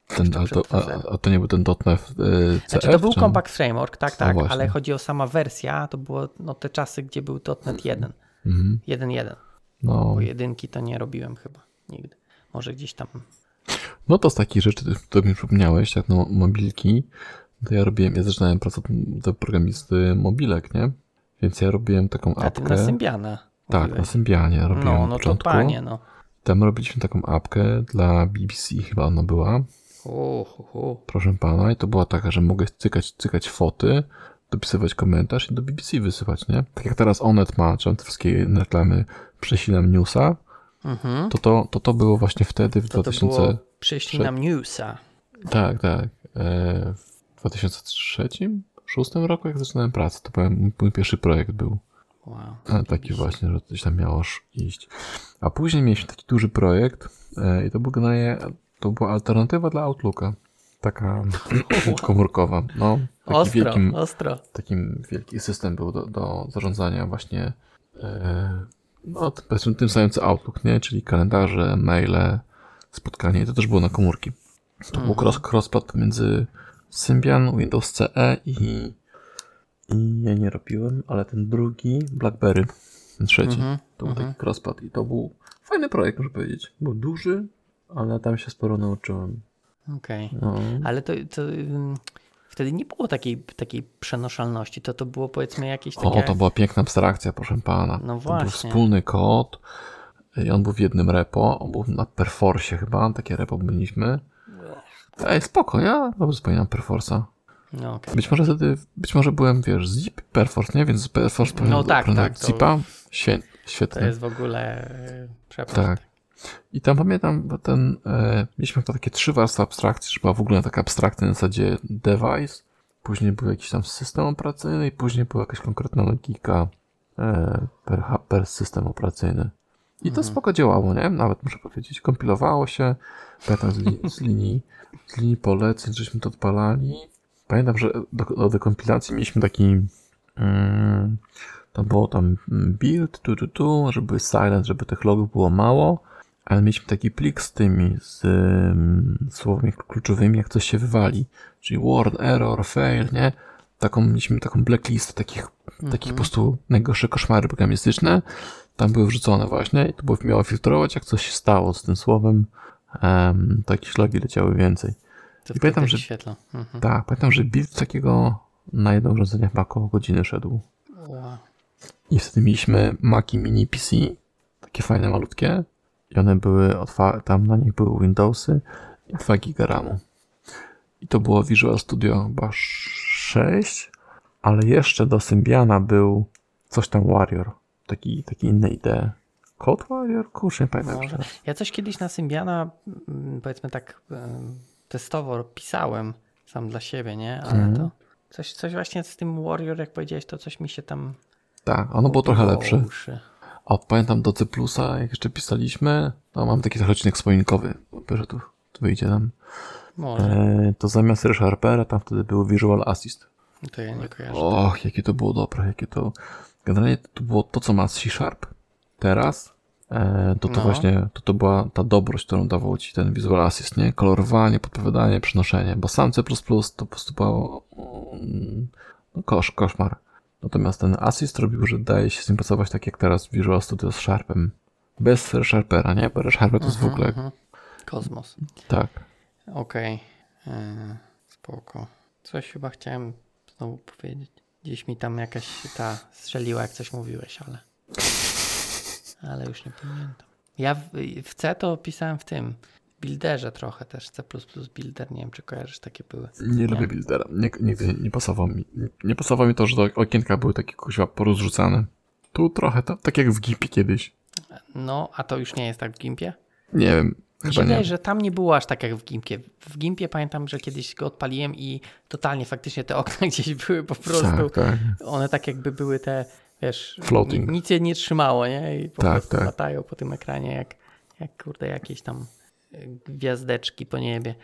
Ten, ale to, a, a to nie był ten .dot net C F? Znaczy to był czy... Compact Framework, tak, tak, no ale chodzi o sama wersja, to było no, te czasy, gdzie był .dot net jeden. Mhm. jeden jeden. No. Bo jedynki to nie robiłem chyba nigdy. Może gdzieś tam... No to z takich rzeczy, to mi przypomniałeś, jak no mobilki, to ja robiłem, ja zaczynałem pracę do programisty mobilek, nie? Więc ja robiłem taką apkę. A ty na Symbiana. Tak, mówiłeś. Na Symbianie robiłem no, no początku. To panie, no. Tam robiliśmy taką apkę dla B B C, chyba ona była. Uh, uh, uh. Proszę pana, i to była taka, że mogę cykać, cykać foty, dopisywać komentarz i do B B C wysyłać, nie? Tak jak teraz Onet ma, czy te wszystkie reklamy przesilam newsa, mhm. to, to, to to było właśnie wtedy w to dwa tysiące... To było... Przyszli nam newsa. Tak, tak. W dwa tysiące trzecim, dwa tysiące szóstym roku, jak zaczynałem pracę, to powiem, mój pierwszy projekt był. Wow. A, taki właśnie, że coś tam miało iść. A później mieliśmy taki duży projekt i to był generalnie, to była alternatywa dla Outlooka. Taka komórkowa. No, taki ostro, wielkim, ostro. Takim wielki system był do, do zarządzania właśnie no, tym, tym samym co Outlook, nie? Czyli kalendarze, maile, spotkanie i to też było na komórki. To mhm. był cross, crosspad pomiędzy Symbian, Windows C E i, i ja nie robiłem, ale ten drugi, BlackBerry, ten trzeci, mhm. to był mhm. taki crosspad i to był fajny projekt, muszę powiedzieć. Był duży, ale tam się sporo nauczyłem. Okej, okay. no. ale to, to wtedy nie było takiej, takiej przenoszalności, to to było powiedzmy jakieś takie... O, to była piękna abstrakcja, proszę pana. No właśnie. To był wspólny kod. I on był w jednym repo, on był na Perforce chyba, takie repo byliśmy. Ej, spoko, ja dobrze wspominam Perforce'a. No, okay. Być może wtedy, być może byłem, wiesz, zip Perforce, nie? Więc Perforce powinien no, tak, tak, zipa. Świetnie. To jest w ogóle przepaść. Tak. I tam pamiętam, bo ten, e, mieliśmy chyba takie trzy warstwy abstrakcji, że była w ogóle taka abstrakcja na zasadzie device, później był jakiś tam system operacyjny i później była jakaś konkretna logika e, per, per system operacyjny. I to mhm. spoko działało, nie? Nawet muszę powiedzieć, kompilowało się, pamiętam z, li, z linii, z linii poleceń, żeśmy to odpalali. Pamiętam, że do, do dekompilacji mieliśmy taki, mm, to było tam build, tu, tu, tu, żeby były silent, żeby tych logów było mało, ale mieliśmy taki plik z tymi, z um, słowami kluczowymi, jak coś się wywali, czyli word, error, fail, nie? Taką, mieliśmy taką blacklistę takich, mhm. takich po prostu najgorsze koszmary programistyczne. Tam były wrzucone właśnie i to było, miało filtrować, jak coś się stało z tym słowem, um, to jakieś logi leciały więcej. To I pamiętam, że świetla. Mhm. Tak, pamiętam, że build takiego na jedno urządzenie chyba około godziny szedł. Wow. I wtedy mieliśmy Maci mini P C, takie fajne, malutkie i one były, otwa- tam na nich były Windowsy i dwa giga ramu. i to było Visual Studio chyba sześć, ale jeszcze do Symbiana był coś tam Warrior, taki, taki inny idee. Code Warrior? Kurczę, nie pamiętam. Może. Ja coś kiedyś na Symbiana, powiedzmy tak, testowo pisałem sam dla siebie, nie? Ale hmm. to coś, coś właśnie z tym Warrior, jak powiedziałeś, to coś mi się tam... Tak, ono było trochę lepsze. Uszy. A pamiętam do C++, jak jeszcze pisaliśmy, to mam taki trochę odcinek wspominkowy, że tu, tu wyjdzie nam. Może. E, to zamiast RSharpera tam wtedy był Visual Assist. To ja nie kojarzę. Och, jakie to było dobre, jakie to... Generalnie to było to, co ma C sharp teraz, e, to to no. właśnie, to to była ta dobrość, którą dawał ci ten Visual Assist, nie? Kolorowanie, podpowiadanie, przenoszenie, bo sam C plus plus to postępowało um, no kosz, koszmar. Natomiast ten Assist robił, że daje się z nim pracować tak jak teraz Visual Studio z Sharpem. Bez RSharpera, nie? Bo RSharper to jest w ogóle... Uh-huh. Kosmos. Tak. Okej. Okay. Eee, spoko. Coś chyba chciałem znowu powiedzieć. Gdzieś mi tam jakaś ta strzeliła, jak coś mówiłeś, ale... Ale już nie pamiętam. Ja w, w C to pisałem w tym Builderze trochę też, C plus plus Builder, nie wiem czy kojarzysz, takie były. Nie lubię Buildera, nie, nigdy nie pasował mi. Nie pasowało mi to, że te okienka były takie kuźwa porozrzucane. Tu trochę, to, tak jak w Gimpie kiedyś. No, a to już nie jest tak w Gimpie? Nie wiem, chyba Myślę, nie. że tam nie było aż tak jak w Gimpie. W Gimpie pamiętam, że kiedyś go odpaliłem i totalnie faktycznie te okna gdzieś były po prostu, tak, tak. One tak jakby były te... Wiesz, Floating. Nic je nie trzymało, nie? I po tak, prostu tak. latają po tym ekranie jak, jak kurde jakieś tam gwiazdeczki po niebie.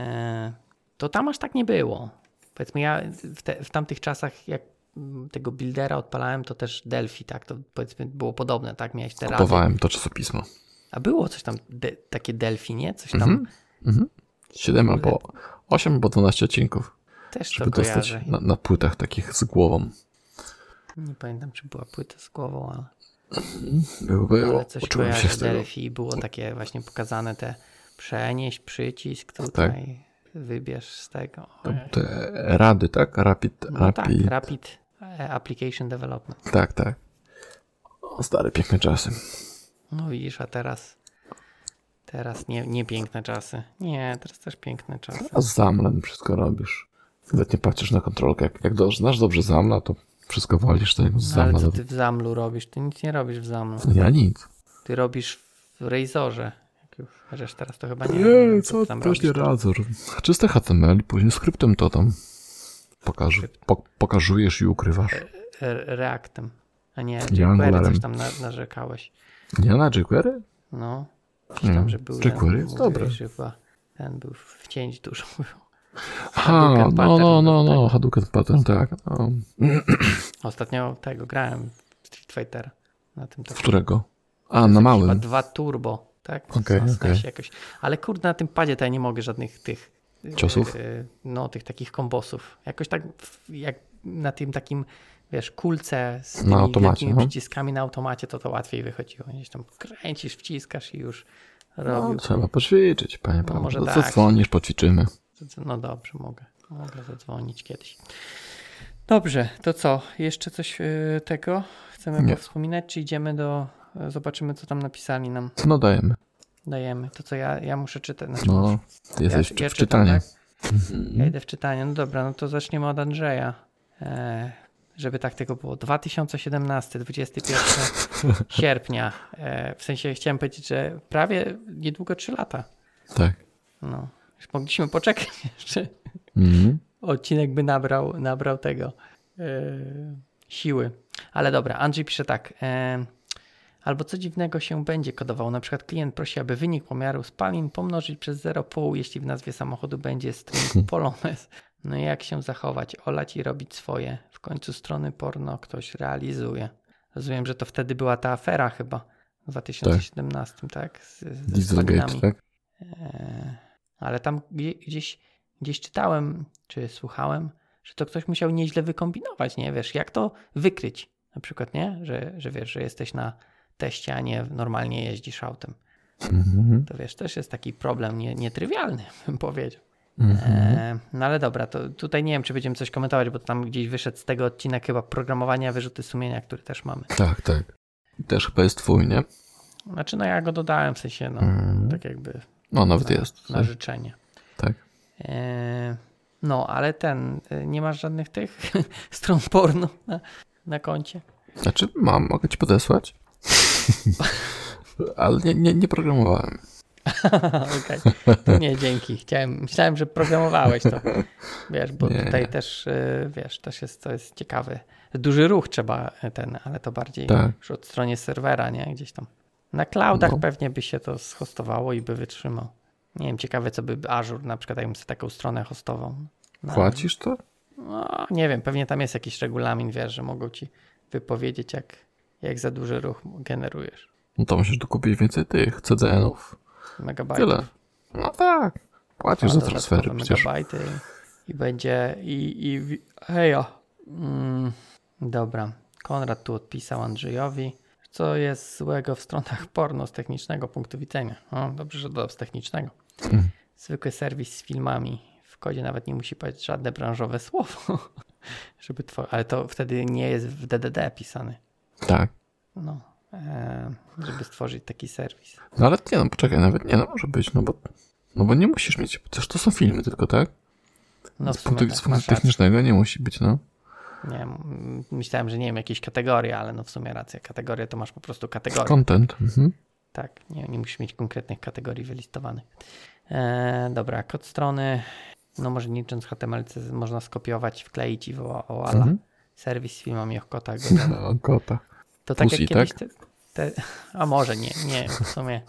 E, to tam aż tak nie było. Powiedzmy ja w, te, w tamtych czasach jak tego Buildera odpalałem, to też Delphi, tak? To powiedzmy było podobne, tak? Miałeś te Kupowałem to czasopismo. A było coś tam, de, takie Delphi, nie? Coś tam. Mm-hmm. siedem albo osiem albo dwanaście odcinków. Też żeby to dostać na, na płytach takich z głową. Nie pamiętam, czy była płyta z głową, ale... Było, było. Ale coś Uczyłem kojarzy się z Delphi i było takie właśnie pokazane te przenieś, przycisk tutaj, tak. Wybierz z tego. Te rady, tak? Rapid, no rapid. Tak, Rapid Application Development. Tak, tak. O, stare, piękne czasy. No widzisz, a teraz teraz nie, nie piękne czasy. Nie, teraz też piękne czasy. A z Zamlem wszystko robisz. Nawet nie patrzysz na kontrolkę. Jak, jak do, znasz dobrze Zamla, to wszystko walisz tego z Zamla. Ale co ty w Zamlu robisz? Ty nic nie robisz w Zamlu. Ja nic. Ty robisz w Razorze. Jak już, chociaż teraz to chyba nie. Nie, co, co właśnie Razor. Czyste H T M L, później skryptem to tam pokażu, po, pokazujesz i ukrywasz. Reactem, a nie jQuery coś tam narzekałeś. Nie na jQuery? No. Tam, że był jQuery jest dobre. Ten był w cięć dużo. Aha, no, pattern, no, no, no, tak? Hadouken Pattern, tak. No. Ostatnio tego grałem w Street Fighter. Na tym takim, którego? A, na małym. Chyba dwa turbo, tak? Okej, okay, okay. jakoś. Ale kurde, na tym padzie to ja nie mogę żadnych tych... Ciosów? Yy, no, tych takich kombosów. Jakoś tak jak na tym takim, wiesz, kulce z tymi automacie, przyciskami na automacie, to to łatwiej wychodziło. Gdzieś tam kręcisz, wciskasz i już robił. No, trzeba poćwiczyć, panie Paweł. No, może tak. Zadzwonisz, poćwiczymy. No dobrze, mogę. Mogę zadzwonić kiedyś. Dobrze, to co? Jeszcze coś yy, tego chcemy Nie. powspominać, czy idziemy do... Yy, zobaczymy, co tam napisali nam. No dajemy. Dajemy. To co ja, ja muszę czytać. Znaczy, no, ty jesteś ja, w, ja w czytam, czytanie. Tak? Ja idę w czytanie. No dobra, no to zaczniemy od Andrzeja. E, żeby tak tego było. dwa tysiące siedemnaście, dwudziestego pierwszego sierpnia. E, w sensie chciałem powiedzieć, że prawie niedługo trzy lata. Tak. No. Mogliśmy poczekać jeszcze. Mm-hmm. Odcinek by nabrał, nabrał tego yy, siły. Ale dobra, Andrzej pisze tak. Yy, albo co dziwnego się będzie kodował. Na przykład klient prosi, aby wynik pomiaru spalin pomnożyć przez zero przecinek pięć, jeśli w nazwie samochodu będzie string Polones. No i jak się zachować? Olać i robić swoje. W końcu strony porno ktoś realizuje. Rozumiem, że to wtedy była ta afera chyba w dwa tysiące siedemnaście, tak? tak? Z, z spalinami. Tak? Yy, Ale tam gdzieś, gdzieś czytałem, czy słuchałem, że to ktoś musiał nieźle wykombinować, nie? Wiesz, jak to wykryć? Na przykład, nie? Że, że wiesz, że jesteś na teście, a nie normalnie jeździsz autem. Mm-hmm. To wiesz, też jest taki problem nie, nietrywialny, bym powiedział. Mm-hmm. E, no ale dobra, to tutaj nie wiem, czy będziemy coś komentować, bo tam gdzieś wyszedł z tego odcinek chyba programowania, wyrzuty sumienia, który też mamy. Tak, tak. Też chyba jest twój, nie? Znaczy, no ja go dodałem, w sensie, no, mm. tak jakby... No, nawet jest. Na życzenie. Tak. No, ale ten, nie masz żadnych tych stron porno na, na koncie? Znaczy mam, mogę ci podesłać, ale nie, nie, nie programowałem. Okej, okay. Nie, dzięki. Chciałem, myślałem, że programowałeś to, wiesz, bo nie. Tutaj też, wiesz, też jest, to jest ciekawy, duży ruch trzeba ten, ale to bardziej tak. Już od strony serwera, nie, gdzieś tam. Na cloudach no. Pewnie by się to hostowało i by wytrzymał. Nie wiem, ciekawe co by Azure, na przykład jakbym sobie taką stronę hostową. No, płacisz to? No, nie wiem, pewnie tam jest jakiś regulamin, wiesz, że mogą ci wypowiedzieć, jak, jak za duży ruch generujesz. No to musisz dokupić więcej tych C D N-ów. Megabajtów. Tyle. No tak, płacisz no, za transfery przecież. Megabajty i, i będzie i, i hejo. Mm, dobra, Konrad tu odpisał Andrzejowi. Co jest złego w stronach porno z technicznego punktu widzenia? O, dobrze, że dodał z technicznego. Zwykły serwis z filmami. W kodzie nawet nie musi paść żadne branżowe słowo. żeby twor- Ale to wtedy nie jest w D D D pisany. Tak. No, e, żeby stworzyć taki serwis. No ale nie, no poczekaj, nawet nie, no może być, no bo, no bo nie musisz mieć, przecież to są filmy tylko, tak? No z punktu, tak, z punktu technicznego nie musi być, no. Nie, myślałem, że nie wiem, jakieś kategorie, ale no w sumie racja. Kategorie to masz po prostu kategorie. Content. Mhm. Tak, nie, nie musisz mieć konkretnych kategorii wylistowanych. E, dobra, kod strony, no może nicząc H T M L można skopiować, wkleić i woła mhm. Serwis z filmami o kotach. No, o kota. To tak Pusi, jak kiedyś... Te, te, a może nie, nie, w sumie,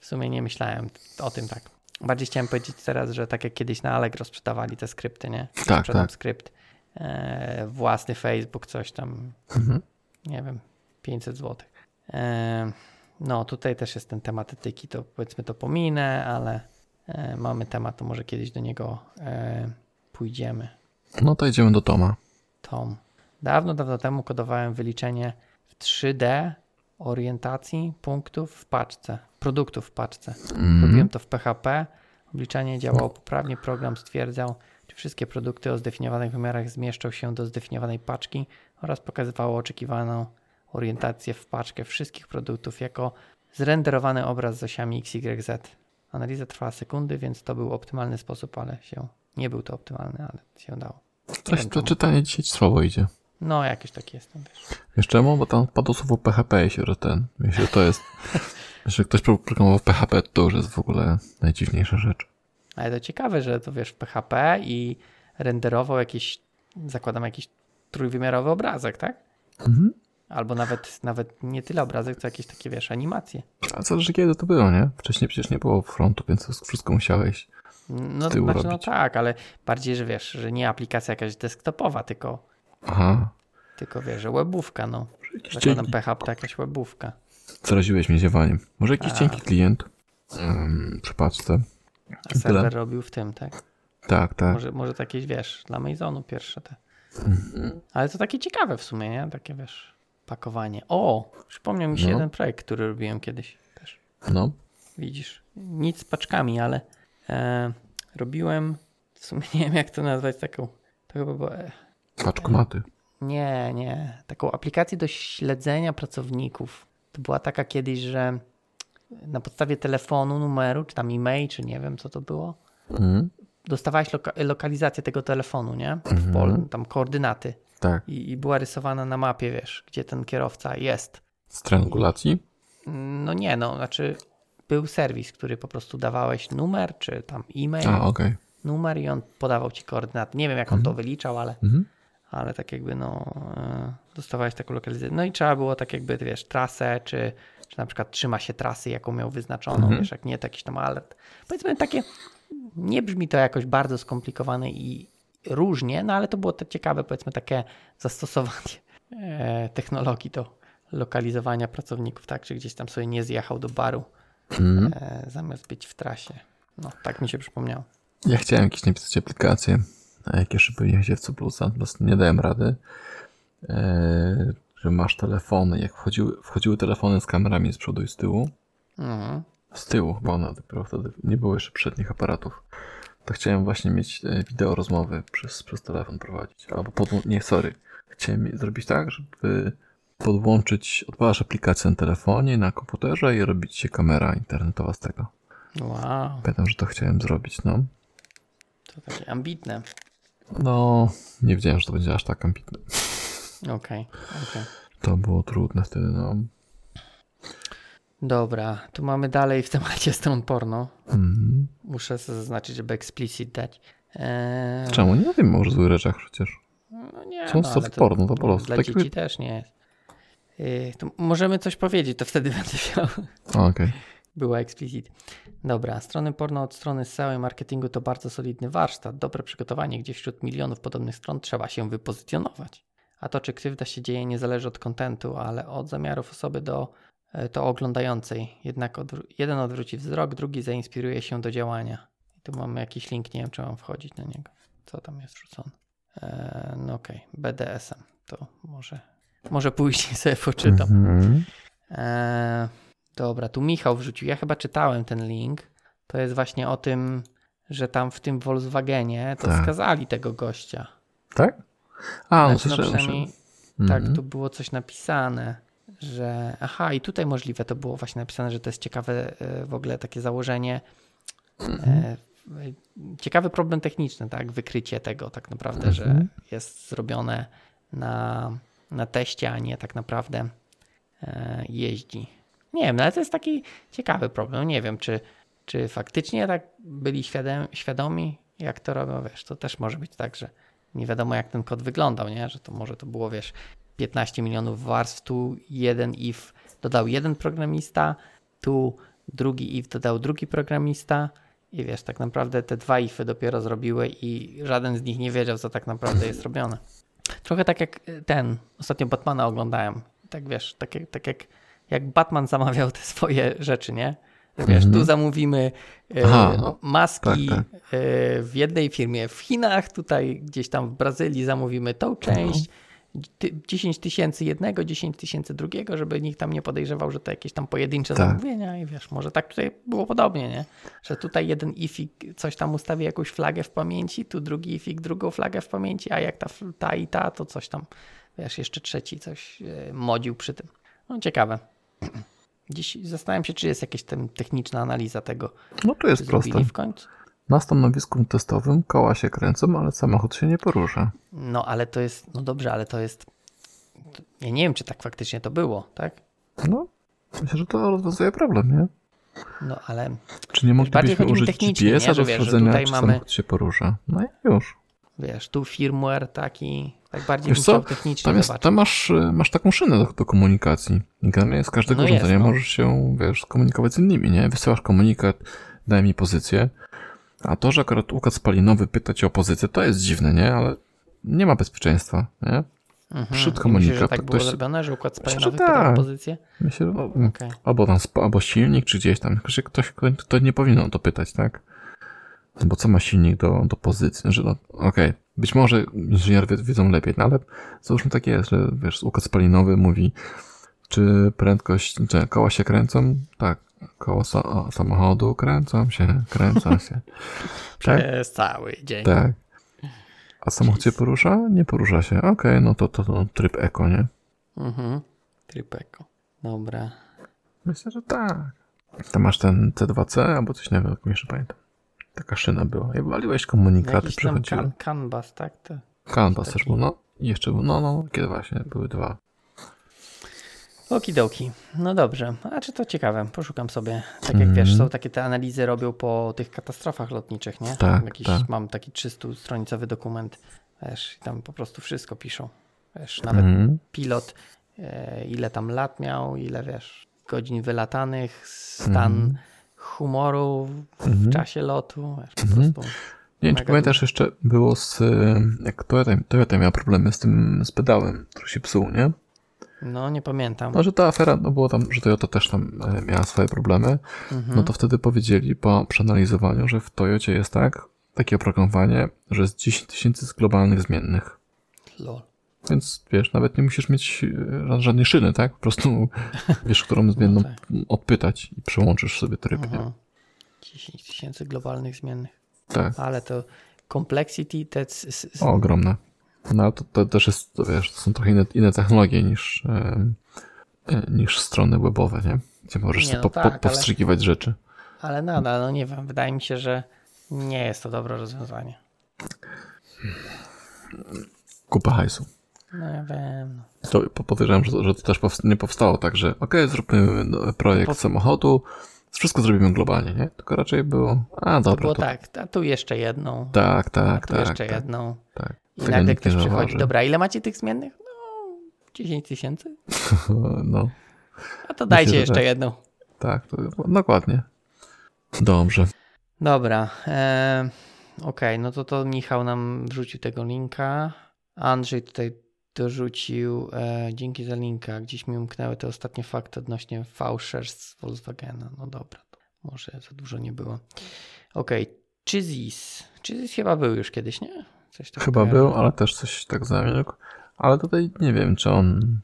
w sumie nie myślałem o tym tak. Bardziej chciałem powiedzieć teraz, że tak jak kiedyś na Allegro sprzedawali te skrypty, nie? Ja tak, tak. Skrypt. E, własny Facebook, coś tam, mhm. nie wiem, pięćset złotych. E, no tutaj też jest ten temat etyki, to powiedzmy to pominę, ale e, mamy temat, to może kiedyś do niego e, pójdziemy. No to idziemy do Toma. Tom. Dawno, dawno temu kodowałem wyliczenie w trzy D orientacji punktów w paczce, produktów w paczce. Mhm. Robiłem to w P H P, obliczanie działało poprawnie, program stwierdzał, czy wszystkie produkty o zdefiniowanych wymiarach zmieszczą się do zdefiniowanej paczki oraz pokazywało oczekiwaną orientację w paczkę wszystkich produktów jako zrenderowany obraz z osiami X Y Z. Analiza trwała sekundy, więc to był optymalny sposób, ale się nie był to optymalny, ale się dało. Coś to czytanie dzisiaj słabo idzie. No, jakieś takie jest. Tam, wiesz. Wiesz czemu? Bo tam padło słowo P H P, jeśli że ten, jeśli to jest, jeśli ktoś programował P H P, to już jest w ogóle najdziwniejsza rzecz. Ale to ciekawe, że to wiesz w P H P i renderował jakiś, zakładam jakiś trójwymiarowy obrazek, tak? Mhm. Albo nawet, nawet nie tyle obrazek, co jakieś takie, wiesz, animacje. A zależy kiedy to było, nie? Wcześniej przecież nie było frontu, więc wszystko musiałeś no, z tyłu znaczy, robić. No tak, ale bardziej, że wiesz, że nie aplikacja jakaś desktopowa, tylko, aha. tylko wiesz, że webówka, no. Zakładam P H P to jakaś webówka. Zaraziłeś mnie ziewaniem. Może jakiś A. cienki klient um, przy paczce. A serwer Tyle. robił w tym, tak? Tak, tak. Może, może takie, wiesz, dla Amazonu pierwsze te. Mhm. Ale to takie ciekawe w sumie, nie? Takie, wiesz, pakowanie. O, przypomniał mi się no. jeden projekt, który robiłem kiedyś też. No. Widzisz, nic z paczkami, ale e, robiłem, w sumie nie wiem jak to nazwać, taką, to chyba było... E, Paczkomaty. E, nie, nie. Taką aplikację do śledzenia pracowników. To była taka kiedyś, że... na podstawie telefonu, numeru, czy tam e-mail, czy nie wiem, co to było. Mm. Dostawałeś loka- lokalizację tego telefonu, nie? W mm-hmm. pol, tam koordynaty. Tak. I, I była rysowana na mapie, wiesz, gdzie ten kierowca jest. Strangulacji? No nie, no, znaczy był serwis, który po prostu dawałeś numer, czy tam e-mail. A, okej. Okay. Numer i on podawał ci koordynaty. Nie wiem, jak on mm-hmm. to wyliczał, ale, mm-hmm. ale tak jakby, no, dostawałeś taką lokalizację. No i trzeba było tak jakby, wiesz, trasę, czy czy na przykład trzyma się trasy, jaką miał wyznaczoną, mhm. wiesz, jak nie, to jakiś tam alert. Powiedzmy takie, nie brzmi to jakoś bardzo skomplikowane i różnie, no ale to było to ciekawe, powiedzmy takie zastosowanie e, technologii do lokalizowania pracowników, tak, czy gdzieś tam sobie nie zjechał do baru, mhm. e, zamiast być w trasie. No, tak mi się przypomniało. Ja chciałem jakieś napisać aplikacje, a jakie szyby jeździ w C plus plus, po prostu nie dałem rady. E... że masz telefony, jak wchodziły, wchodziły telefony z kamerami z przodu i z tyłu, mhm. z tyłu chyba one dopiero wtedy, nie było jeszcze przednich aparatów, to chciałem właśnie mieć wideo rozmowy przez, przez telefon prowadzić, albo podłączyć, nie, sorry, chciałem zrobić tak, żeby podłączyć, odpalasz aplikację na telefonie, na komputerze i robić się kamera internetowa z tego. Wow. Pamiętam, że to chciałem zrobić, no. To takie ambitne. No, nie wiedziałem, że to będzie aż tak ambitne. Okej, okay, okej. Okay. To było trudne wtedy, no. Dobra, tu mamy dalej w temacie stron porno. Mm-hmm. Muszę sobie zaznaczyć, żeby explicit dać. Eee... Czemu? Nie wiem, może w złych rzeczach przecież. No nie, są no, stron porno, to po prostu. Dla tak dzieci jakby... też nie jest. Yy, to możemy coś powiedzieć, to wtedy będę miał. Okej. Okay. Była explicit. Dobra, strony porno od strony S E O i marketingu to bardzo solidny warsztat. Dobre przygotowanie, gdzie wśród milionów podobnych stron trzeba się wypozycjonować. A to, czy krzywda się dzieje, nie zależy od kontentu, ale od zamiarów osoby do to oglądającej. Jednak odwró- jeden odwróci wzrok, drugi zainspiruje się do działania. I tu mamy jakiś link, nie wiem, czy mam wchodzić na niego. Co tam jest wrzucone? Eee, no okej, okay. B D S M. To może, może później sobie poczytam. Mm-hmm. Eee, dobra, tu Michał wrzucił. Ja chyba czytałem ten link. To jest właśnie o tym, że tam w tym Volkswagenie to tak. skazali tego gościa. Tak? A, znaczy, no przynajmniej muszę... tak, mm-hmm. tu było coś napisane. Że aha, i tutaj możliwe to było właśnie napisane, że to jest ciekawe w ogóle takie założenie. Mhm. Ciekawy problem techniczny, tak? Wykrycie tego tak naprawdę, mhm. że jest zrobione na, na teście, a nie tak naprawdę jeździ. Nie wiem, ale to jest taki ciekawy problem. Nie wiem, czy, czy faktycznie tak byli świadomi, jak to robią. Wiesz, to też może być tak, że nie wiadomo, jak ten kod wyglądał, nie? Że to może to było, wiesz, piętnaście milionów warstw, tu jeden if dodał jeden programista, tu drugi if dodał drugi programista i wiesz, tak naprawdę te dwa ify dopiero zrobiły i żaden z nich nie wiedział, co tak naprawdę jest robione. Trochę tak jak ten, ostatnio Batmana oglądałem, tak wiesz, tak jak, tak jak, jak Batman zamawiał te swoje rzeczy, nie? Wiesz, mm-hmm. tu zamówimy y, Aha, maski tak, tak. Y, w jednej firmie w Chinach, tutaj gdzieś tam w Brazylii zamówimy tą część, mm-hmm. dziesięć tysięcy jednego, dziesięć tysięcy drugiego, żeby nikt tam nie podejrzewał, że to jakieś tam pojedyncze tak. zamówienia i wiesz, może tak tutaj było podobnie, nie? Że tutaj jeden ifik coś tam ustawi jakąś flagę w pamięci, tu drugi ifik drugą flagę w pamięci, a jak ta, ta i ta, to coś tam, wiesz, jeszcze trzeci coś modził przy tym. No ciekawe. Dziś zastanawiam się, czy jest jakaś tam techniczna analiza tego. No to jest proste. W końcu. Na stanowisku testowym koła się kręcą, ale samochód się nie porusza. No ale to jest, no dobrze, ale to jest, ja nie wiem, czy tak faktycznie to było, tak? No, myślę, że to rozwiązuje problem, nie? No ale... Czy nie moglibyśmy użyć G P S-a do sprawdzenia, czy mamy... samochód się porusza? No i już. Wiesz, tu firmware taki, tak bardziej musiał technicznie tam jest, tam masz, masz taką szynę do, do komunikacji. Generalnie z każdego no urządzenia jest, no. możesz się, wiesz, komunikować z innymi, nie? Wysyłasz komunikat, daj mi pozycję. A to, że akurat układ spalinowy pyta cię o pozycję, to jest dziwne, nie? Ale nie ma bezpieczeństwa, nie? Mhm. Szybko komunikat. Myślę, że tak było zrobione, że układ spalinowy myślę, pyta o pozycję? Myślę, że okay. albo, tam, albo silnik, czy gdzieś tam. Ktoś, ktoś, ktoś nie powinien to pytać, tak? Bo co ma silnik do, do pozycji? No, okej, okay. Być może inżynierowie wiedzą lepiej, no ale załóżmy tak jest, że wiesz, układ spalinowy mówi, czy prędkość, czy koła się kręcą? Tak. Koło sa- samochodu kręcam się, kręcam się. Tak? Przez cały dzień. Tak. A samochód się porusza? Nie porusza się. Okej, okay, no to, to, to tryb eko, nie? Mhm, tryb eko. Dobra. Myślę, że tak. Tam masz ten C dwa C albo coś, nie wiem, jak mi jeszcze pamiętam. Taka szyna była. I waliłeś komunikaty, przechodziły. Jakiś tam Canvas, tak? Canvas też był, no. I jeszcze był, no, no, kiedy właśnie, były dwa. Okidoki. No dobrze. A czy to ciekawe? Poszukam sobie. Tak jak mm. wiesz, są takie te analizy robią po tych katastrofach lotniczych, nie? Tak, jakiś, tak. Mam taki trzystustronicowy dokument. Wiesz, tam po prostu wszystko piszą. Wiesz, nawet mm. pilot, e, ile tam lat miał, ile wiesz, godzin wylatanych, stan mm. humoru w mm. czasie lotu. Wiesz, po mm. prostu. Nie wiem, czy pamiętasz, jeszcze było z... Jak Toyota, Toyota miała problemy z tym z pedałem, który się psuł, nie? No, nie pamiętam. No, że ta afera, no było tam, że Toyota też tam miała swoje problemy, mhm. no to wtedy powiedzieli po przeanalizowaniu, że w Toyocie jest tak, takie oprogramowanie, że jest dziesięć tysięcy z globalnych zmiennych. Lol. Więc wiesz, nawet nie musisz mieć żadnej szyny, tak? Po prostu wiesz, którą zmienną no tak. odpytać i przełączysz sobie tryb. Mhm. Nie? dziesięć tysięcy globalnych zmiennych. Tak. Ale to complexity to jest... O, ogromne. No to, to też jest, to wiesz, to są trochę inne, inne technologie niż, e, niż strony webowe, nie? Gdzie możesz nie, no po, tak, po, powstrzykiwać ale, rzeczy. Ale nadal, no nie wiem, wydaje mi się, że nie jest to dobre rozwiązanie. Kupa hajsu. No ja wiem. To podejrzewam, że, że to też powsta- nie powstało tak, że okej, okay, zróbmy projekt pod... samochodu, wszystko zrobimy globalnie, nie? Tylko raczej było, a dobra. To było to... tak, a tu jeszcze jedną. Tak, tak, a tu tak. tu jeszcze tak, jedną. Tak. I tak, nagle ktoś przychodzi, zauważy. Dobra, ile macie tych zmiennych? No, dziesięć tysięcy. No. A to dajcie myślę, jeszcze tak. jedną. Tak, to, dokładnie. Dobrze. Dobra. E, Okej, okay, no to to Michał nam wrzucił tego linka. Andrzej tutaj dorzucił e, dzięki za linka. Gdzieś mi umknęły te ostatnie fakty odnośnie fałszerstw z Volkswagena. No dobra, to może za dużo nie było. Okej, okay. Chizis. Chizis chyba był już kiedyś, nie? Coś tak chyba kojarzy. Był, ale też coś tak zamilkł. Ale tutaj nie wiem, czy on...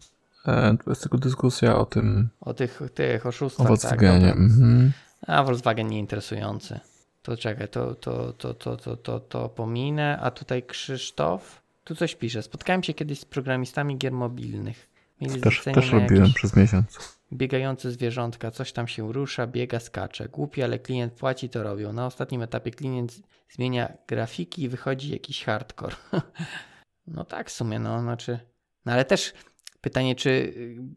E, tu jest tylko dyskusja o tym... O tych, tych oszustwach. O Volkswagenie. Tak, mhm. A Volkswagen nieinteresujący. To czekaj, to, to, to, to, to, to, to pominę. A tutaj Krzysztof. Tu coś pisze. Spotkałem się kiedyś z programistami gier mobilnych. Mieli też też robiłem przez miesiąc. Biegające zwierzątka. Coś tam się rusza, biega, skacze. Głupie, ale klient płaci, to robią. Na ostatnim etapie klient zmienia grafiki i wychodzi jakiś hardcore. No tak w sumie, no. Znaczy... No ale też... Pytanie, czy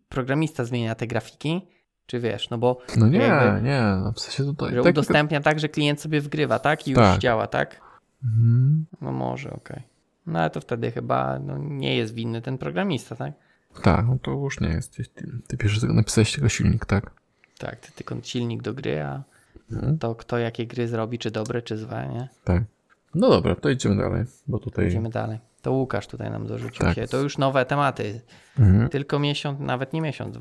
programista zmienia te grafiki, czy wiesz, no bo... No nie, jakby, nie, no w sensie tutaj... Że tak udostępnia tak, że klient sobie wgrywa, tak? I tak. już działa, tak? Mhm. No może, okej. Okay. No ale to wtedy chyba no, nie jest winny ten programista, tak? Tak, no to już nie jest. Ty, ty pierwszy tego napisałeś tylko silnik, tak? Tak, ty tylko silnik do gry, a mhm. to kto jakie gry zrobi, czy dobre, czy złe, nie? Tak. No dobra, to idziemy dalej, bo tutaj... Idziemy dalej. To Łukasz tutaj nam dorzucił tak. się. To już nowe tematy. Mhm. Tylko miesiąc, nawet nie miesiąc,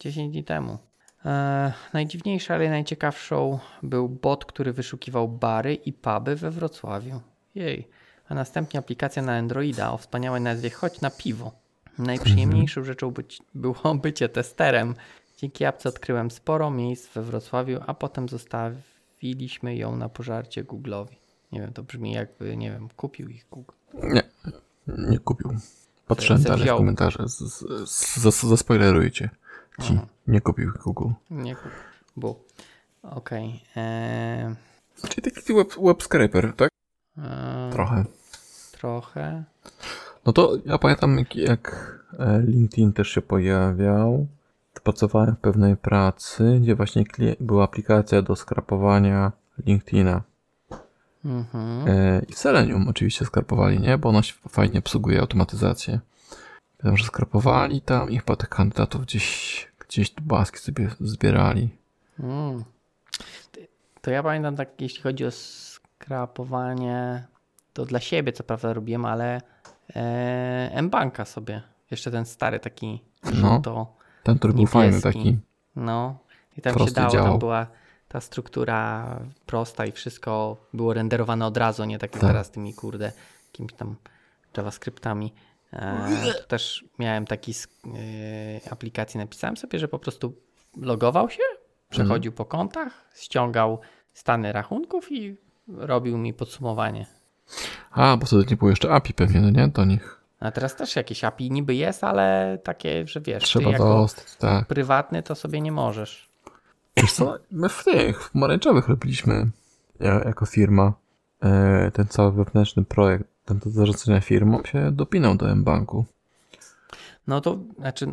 dziesięć dni temu. Eee, najdziwniejszą, ale najciekawszą był bot, który wyszukiwał bary i puby we Wrocławiu. Jej. A następnie aplikacja na Androida o wspaniałej nazwie Chodź na piwo. Najprzyjemniejszą mhm. rzeczą być, było bycie testerem. Dzięki apce odkryłem sporo miejsc we Wrocławiu, a potem zostawiliśmy ją na pożarcie Google'owi. Nie wiem, to brzmi jakby, nie wiem, kupił ich Google. Nie, nie kupił. Patrzyłem dalej w komentarze. Z, z, z, z, zaspoilerujcie. Ci nie kupił Google. Nie kupił. Bo. Okej. Okay. Eee... Czyli taki web, web scraper, tak? Eee... Trochę. Trochę. No to ja pamiętam, jak, jak LinkedIn też się pojawiał. Pracowałem w pewnej pracy, gdzie właśnie była aplikacja do skrapowania LinkedIna. Mhm. I Selenium oczywiście skrapowali, nie? Bo ona się fajnie obsługuje automatyzację. Wiem, że skrapowali tam i chyba tych kandydatów gdzieś, gdzieś baski sobie zbierali. Mm. To ja pamiętam tak, jeśli chodzi o skrapowanie, to dla siebie co prawda robiłem, ale e, mBanka sobie. Jeszcze ten stary taki. No, to ten, który niebieski. Był fajny taki. No i tam się dało, działał. Tam była... Ta struktura prosta i wszystko było renderowane od razu, nie tak jak tak. teraz tymi kurde, jakimiś tam JavaScriptami. E, to też miałem taki z e, aplikacji, napisałem sobie, że po prostu logował się, przechodził mm. po kontach, ściągał stany rachunków i robił mi podsumowanie. A, bo wtedy nie było jeszcze A P I pewnie, no nie? Do nich. A teraz też jakieś A P I niby jest, ale takie, że wiesz, trzeba ty jako dostać, tak. prywatny to sobie nie możesz. Wiesz co, my w tych, w pomarańczowych robiliśmy jako firma ten cały wewnętrzny projekt, ten do zarządzania firmą się dopinał do mBanku. No to znaczy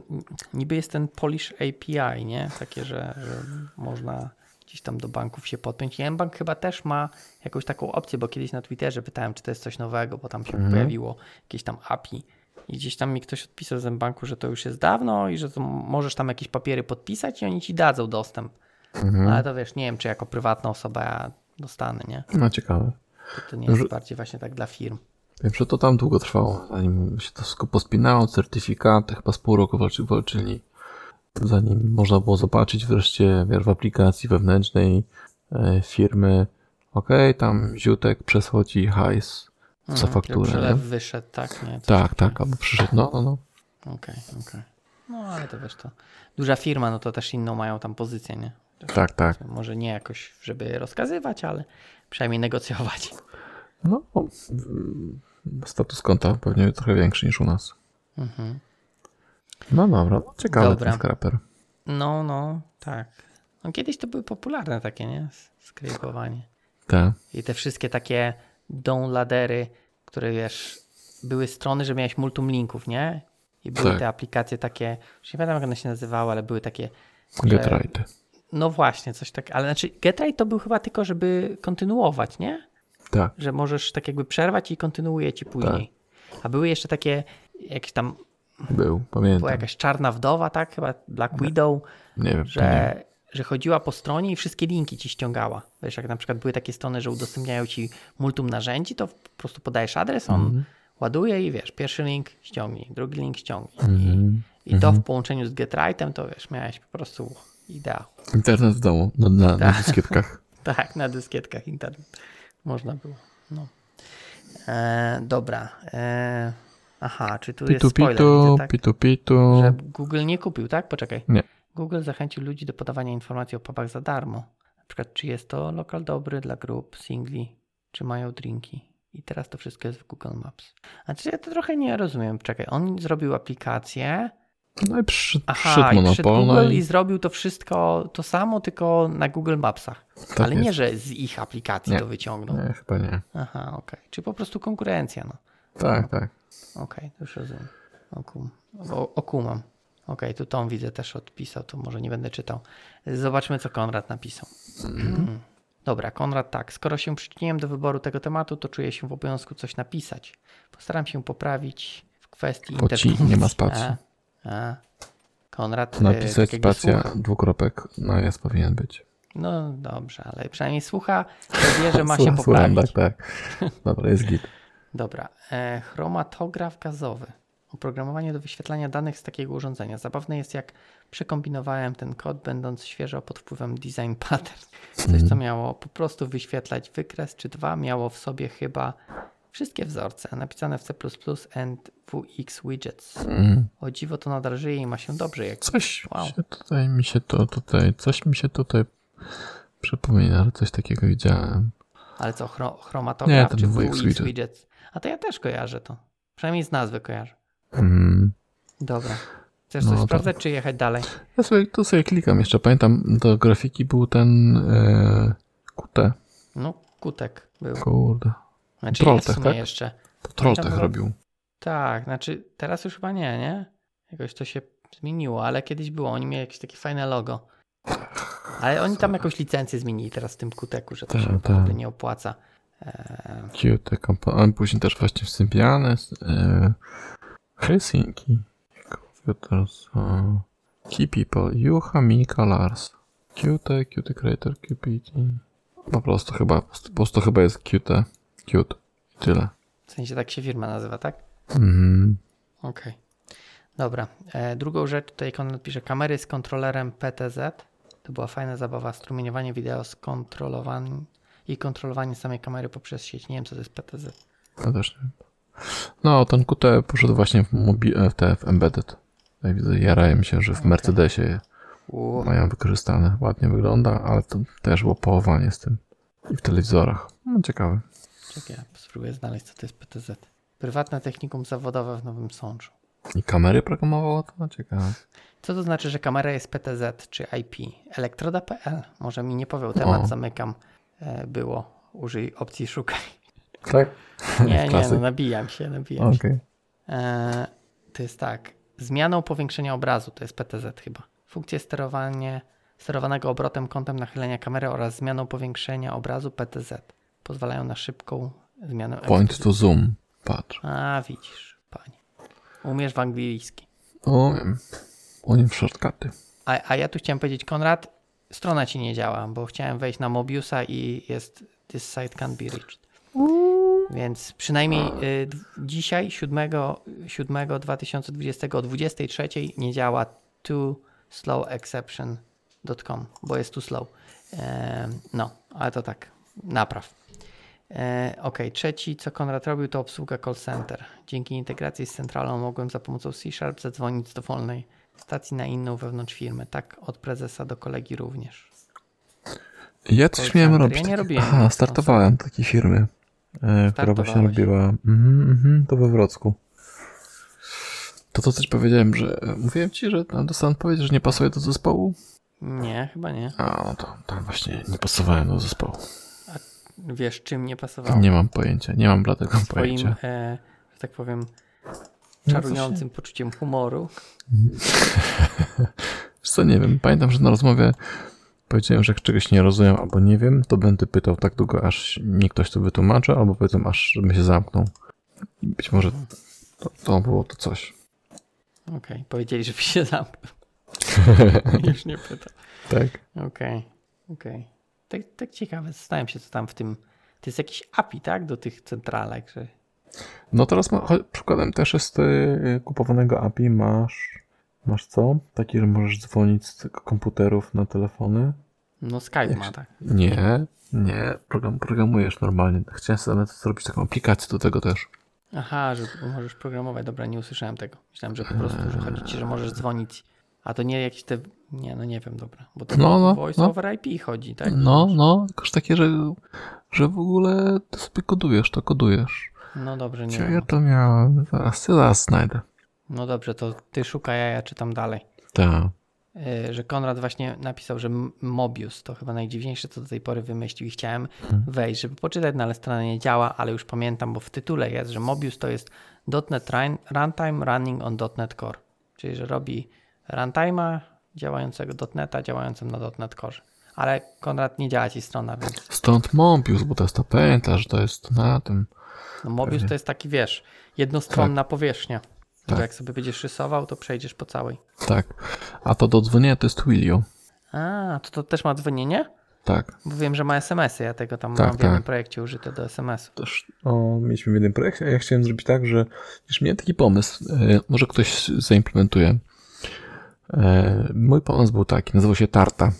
niby jest ten Polish A P I, nie? Takie, że, że można gdzieś tam do banków się podpiąć. I mBank chyba też ma jakąś taką opcję, bo kiedyś na Twitterze pytałem, czy to jest coś nowego, bo tam się mhm. pojawiło jakieś tam A P I. I gdzieś tam mi ktoś odpisał z mBanku, że to już jest dawno i że to możesz tam jakieś papiery podpisać i oni ci dadzą dostęp. Mhm. Ale to wiesz, nie wiem, czy jako prywatna osoba ja dostanę, nie? No ciekawe. To, to nie jest że... bardziej właśnie tak dla firm. Wiem, że to tam długo trwało, zanim się to wszystko pospinało, certyfikaty, chyba z pół roku walczy, walczyli. Zanim można było zobaczyć wreszcie w aplikacji wewnętrznej e, firmy, okej, okay, tam ziutek przesłał ci hajs. Za fakturę. Przelew wyszedł, tak? Nie? Coś tak, tak, albo przyszedł, no, no, no. Okej, okay, okej. Okay. No, ale to wiesz, to duża firma, no to też inną mają tam pozycję, nie? Też, tak, tak. Może nie jakoś, żeby rozkazywać, ale przynajmniej negocjować. No, o, status konta pewnie trochę większy niż u nas. Mhm. No dobra, no, ciekawy dobra. Ten skraper. No, no, tak. No, kiedyś to były popularne takie, nie? Skrejkowanie. Tak. I te wszystkie takie downloadery które wiesz, były strony, że miałeś multum linków, nie? I były tak. te aplikacje takie, już nie pamiętam jak one się nazywały, ale były takie... GetRight. Że... No właśnie, coś tak, ale znaczy GetRight to był chyba tylko, żeby kontynuować, nie? Tak. Że możesz tak jakby przerwać i kontynuuje ci później. Tak. A były jeszcze takie jakieś tam... Był, pamiętam. Była jakaś czarna wdowa, tak? Chyba Black Widow, nie wiem, że, nie. że chodziła po stronie i wszystkie linki ci ściągała. Wiesz, jak na przykład były takie strony, że udostępniają ci multum narzędzi, to po prostu podajesz adres, on mm. ładuje i wiesz, pierwszy link ściągnij, drugi link ściągnij. Mm. I, i to mm. w połączeniu z GetRightem, to wiesz, miałeś po prostu ideał. Internet w domu, no, na, na dyskietkach. Tak, na dyskietkach internet. Można było. No. E, dobra. E, aha, czy tu pitu, jest spoiler? Pitu, widzę, tak? pitu, pitu. Że Google nie kupił, tak? Poczekaj. Nie. Google zachęcił ludzi do podawania informacji o pubach za darmo. Na przykład, czy jest to lokal dobry dla grup, singli, czy mają drinki. I teraz to wszystko jest w Google Maps. Znaczy ja to trochę nie rozumiem. Czekaj, on zrobił aplikację. No i przyszedł Google i... i zrobił to wszystko to samo, tylko na Google Mapsach. Tak ale jest. Nie, że z ich aplikacji nie. to wyciągnął. Nie, chyba nie. Aha, okej. Okay. Czy po prostu konkurencja, no. Tak, no. tak. Okej, okay, już rozumiem. Okum. O, okumam. Okej, okay, tu Tom widzę też odpisał, to może nie będę czytał. Zobaczmy, co Konrad napisał. Mm. Dobra, Konrad tak. Skoro się przyczyniłem do wyboru tego tematu, to czuję się w obowiązku coś napisać. Postaram się poprawić w kwestii interpretacji. Nie ma spacji. A, Konrad, napisać spacja słucha. Dwukropek, no jest powinien być. No dobrze, ale przynajmniej słucha, to wie, że ma słucham, się poprawić. Słucham, tak, tak. Dobra, jest git. Dobra, e, chromatograf gazowy. Oprogramowanie do wyświetlania danych z takiego urządzenia. Zabawne jest, jak przekombinowałem ten kod, będąc świeżo pod wpływem design pattern. Coś, co miało po prostu wyświetlać wykres czy dwa, miało w sobie chyba wszystkie wzorce napisane w C plus plus and W X widgets. Mm. O dziwo to nadal żyje i ma się dobrze. Jak coś wow. się tutaj mi się to tutaj, coś mi się tutaj przypomina, że coś takiego widziałem. Ale co, chromatograf czy W X widget. widgets? A to ja też kojarzę to. Przynajmniej z nazwy kojarzę. Mm. Dobra. Chcesz coś no, sprawdzać, tak. czy jechać dalej? Ja sobie, tu sobie klikam jeszcze. Pamiętam, do grafiki był ten e, Q T. No, Kutek był. Kurde. Znaczy Troll Tech, tak? Jeszcze. To Troll Tech robił. Tak, znaczy teraz już chyba nie, nie? Jakoś to się zmieniło, ale kiedyś było. Oni mieli jakieś takie fajne logo. Ale oni tam jakąś licencję zmienili teraz w tym Kuteku, że to ta, się naprawdę nie opłaca. Cute komponenty. Później też właśnie w Symbianie. E, Helsinki. Computers. Key People. Juha, Mika, Lars. Cute, Cute Creator, Cupid. Po prostu chyba, po prostu chyba jest Cute. Cute. I tyle. W sensie tak się firma nazywa, tak? Mhm. Okej. Okay. Dobra. E, drugą rzecz tutaj Konrad pisze. Kamery z kontrolerem P T Z. To była fajna zabawa. Strumieniowanie wideo z kontrolowaniem i kontrolowanie samej kamery poprzez sieć. Nie wiem, co to jest P T Z. Ja też nie wiem. No, ten Q T poszedł właśnie w, mobi- w T F Embedded. Ja widzę, jarają się, że w okay. Mercedesie Uuu. mają wykorzystane. Ładnie wygląda, ale to też było połowanie z tym. I w telewizorach. No, ciekawe. Czekaj, ja spróbuję znaleźć, co to jest P T Z. Prywatne technikum zawodowe w Nowym Sączu. I kamery programowało to? Ciekawe. Co to znaczy, że kamera jest P T Z czy I P? Elektroda kropka p l. Może mi nie powie, temat o. zamykam. Było. Użyj opcji szukaj. Tak? Nie, nie, no, nabijam się, nabijam okay. się. E, to jest tak. Zmianą powiększenia obrazu, to jest P T Z chyba. Funkcje sterowanie, sterowanego obrotem, kątem nachylenia kamery oraz zmianą powiększenia obrazu P T Z. Pozwalają na szybką zmianę. Point ekspozycji. To zoom. Patrz. A, widzisz, panie. Umiesz w angielski. Umiem. Umiem w shortcuty. A, a ja tu chciałem powiedzieć, Konrad, strona ci nie działa, bo chciałem wejść na Mobiusa i jest this site can't be reached. Więc przynajmniej y, dzisiaj, siódmego siódmego dwa tysiące dwudziestego o dwudziestej trzeciej nie działa too slow exception dot com, bo jest too slow. E, no, ale to tak, napraw. E, Okej, okay. Trzeci, co Konrad robił, to obsługa call center. Dzięki integracji z centralą mogłem za pomocą C sharp zadzwonić z dowolnej stacji na inną wewnątrz firmy. Tak, od prezesa do kolegi również. Ja coś miałem robić. Ja nie robiłem. Aha, startowałem takiej firmy, która właśnie robiła. Mhm, mhm, to we Wrocku. To co coś powiedziałem, że. Mówiłem ci, że dostałem odpowiedź, że nie pasuje do zespołu? Nie, chyba nie. A, no to tam właśnie nie pasowałem do zespołu. A wiesz, czym nie pasowało. Nie mam pojęcia, nie mam dla tego swoim, pojęcia. Swoim, e, że tak powiem, czarującym no, poczuciem humoru. Wiesz co, nie wiem, pamiętam, że na rozmowie powiedziałem, że jak czegoś nie rozumiem albo nie wiem, to będę pytał tak długo, aż mi ktoś to wytłumaczy, albo powiedzmy, aż bym się zamknął. Być może to, to było to coś. Okej, okay, powiedzieli, żeby się zamknął. Już nie pytał. Tak. Okej, okay, okej. Okay. Tak, tak ciekawe, zastanawiam się, co tam w tym... To jest jakiś A P I, tak? Do tych centralek, że... No teraz ma, przykładem też jest kupowanego A P I masz... Masz co? Taki, że możesz dzwonić z komputerów na telefony. No Skype ma, tak. Nie, nie. Program, programujesz normalnie. Chciałem sobie zrobić taką aplikację do tego też. Aha, że możesz programować. Dobra, nie usłyszałem tego. Myślałem, że po prostu eee. że chodzi ci, że możesz dzwonić. A to nie jakieś te... Nie, no nie wiem, dobra. Bo to no, no, voice no. over I P chodzi, tak? No, no. Tylko takie, że, że w ogóle ty sobie kodujesz, to kodujesz. No dobrze, nie. Ja to miałem. Zaraz, zaraz znajdę. No dobrze, to ty szukaj, a ja czytam dalej. Tak. Że Konrad właśnie napisał, że Mobius to chyba najdziwniejsze, co do tej pory wymyślił i chciałem hmm. wejść, żeby poczytać, no ale strona nie działa, ale już pamiętam, bo w tytule jest, że Mobius to jest .NET Runtime Running on .NET Core. Czyli, że robi runtime'a działającego .NET'a działającym na .NET Core. Ale Konrad nie działa ci strona, więc... Stąd Mobius, bo to jest to pętlarz, to jest na tym... No Mobius pewnie. To jest taki, wiesz, jednostronna tak. powierzchnia. Tak. Jak sobie będziesz rysował, to przejdziesz po całej. Tak. A to do dzwonienia to jest Twilio. A, to, to też ma dzwonienie? Tak. Bo wiem, że ma es em esy. Ja tego tam tak, mam w jednym tak. projekcie użyte do es em esów. Też, o, mieliśmy w jednym projekcie, a ja chciałem zrobić tak, że już miałem taki pomysł, e, może ktoś zaimplementuje. E, mój pomysł był taki, nazywał się Tarta.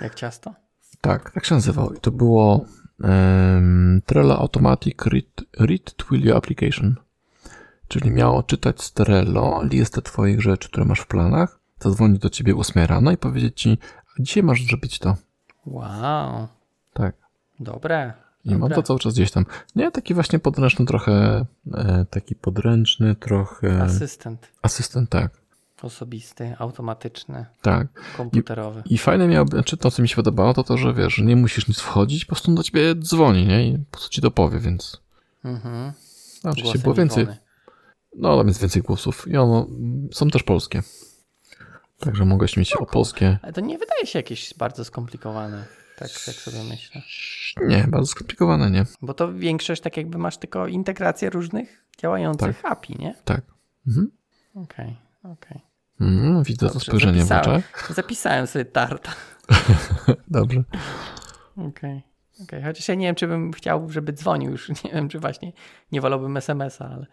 Jak ciasto? Tak, tak się nazywał. I to było e, Trello Automatic Read, Read Twilio Application. Czyli miało czytać z Trello listę twoich rzeczy, które masz w planach, zadzwonić do ciebie ósmej rano i powiedzieć ci, a dzisiaj masz zrobić to. Wow. Tak. Dobre. I dobre. Mam to cały czas gdzieś tam. Nie, taki właśnie podręczny trochę, e, taki podręczny trochę... Asystent. Asystent, tak. Osobisty, automatyczny. Tak. Komputerowy. I, i fajne miało, znaczy to, co mi się podobało, to to, że wiesz, nie musisz nic wchodzić, po prostu do ciebie dzwoni, nie? I po prostu ci dopowie, więc... Mhm. No, oczywiście było więcej... Wony. No, ale więc więcej głosów. I ono są też polskie. Także mogę śmieć o polskie. Ale to nie wydaje się jakieś bardzo skomplikowane, tak jak sobie myślę. Nie, bardzo skomplikowane nie. Bo to większość tak jakby masz tylko integrację różnych działających tak. A P I, nie? Tak. Mhm. Okej, okay, okej. Okay. Mm, widzę to spojrzenie w oczach. Zapisałem sobie Tarta. Dobrze. Okej. Okay. Okay. Chociaż ja nie wiem, czy bym chciał, żeby dzwonił już. Nie wiem, czy właśnie nie wolałbym es em esa, ale...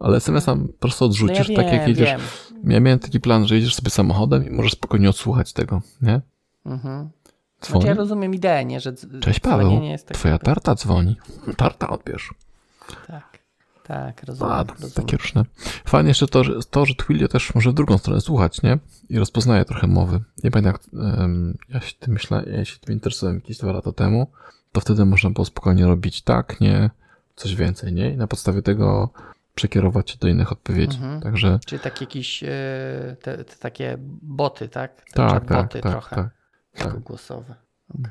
Ale es em esa po prostu odrzucisz, no ja wiem, tak jak jedziesz. Wiem. Ja miałem taki plan, że jedziesz sobie samochodem i możesz spokojnie odsłuchać tego, nie? Mhm. Znaczy ja rozumiem ideę, nie? Że dz- Cześć Paweł, nie jest twoja jakby... tarta dzwoni. Tarta odbierz. Tak, tak, rozumiem. A, rozumiem. Takie różne. Fajnie jeszcze to, że, to, że Twilio też może w drugą stronę słuchać, nie? I rozpoznaje trochę mowy. Nie pamiętam, jak, um, ja się tym myślałem, ja się tym interesowałem jakieś dwa lata temu, to wtedy można było spokojnie robić tak, nie? Coś więcej, nie? I na podstawie tego przekierować się do innych odpowiedzi. Mhm. Także... Czyli takie jakieś te, te takie boty, tak? Te tak, tak, boty tak, trochę tak, tak. głosowe. Okay.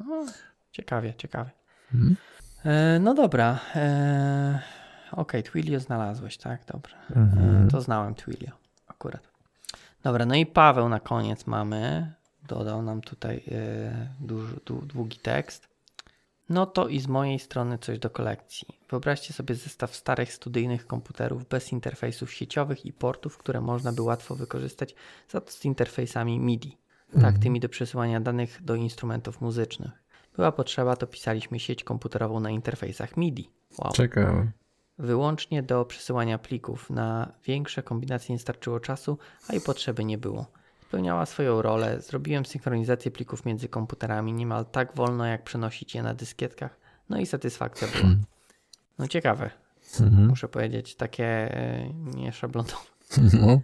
Mhm. O, ciekawie, ciekawie. Mhm. E, no dobra. E, Okej, okay, Twilio znalazłeś, tak? Dobra. Mhm. E, to znałem Twilio akurat. Dobra, no i Paweł na koniec mamy. Dodał nam tutaj e, duży, du, długi tekst. No to i z mojej strony coś do kolekcji. Wyobraźcie sobie zestaw starych studyjnych komputerów bez interfejsów sieciowych i portów, które można by łatwo wykorzystać za to z interfejsami MIDI, mm. tak tymi do przesyłania danych do instrumentów muzycznych. Była potrzeba, to pisaliśmy sieć komputerową na interfejsach MIDI. Wow. Czekam. Wyłącznie do przesyłania plików. Na większe kombinacje nie starczyło czasu, a i potrzeby nie było. Spełniała swoją rolę. Zrobiłem synchronizację plików między komputerami niemal tak wolno, jak przenosić je na dyskietkach. No i satysfakcja była. Hmm. No ciekawe. Hmm. Muszę powiedzieć, takie nieszablonowe. Hmm.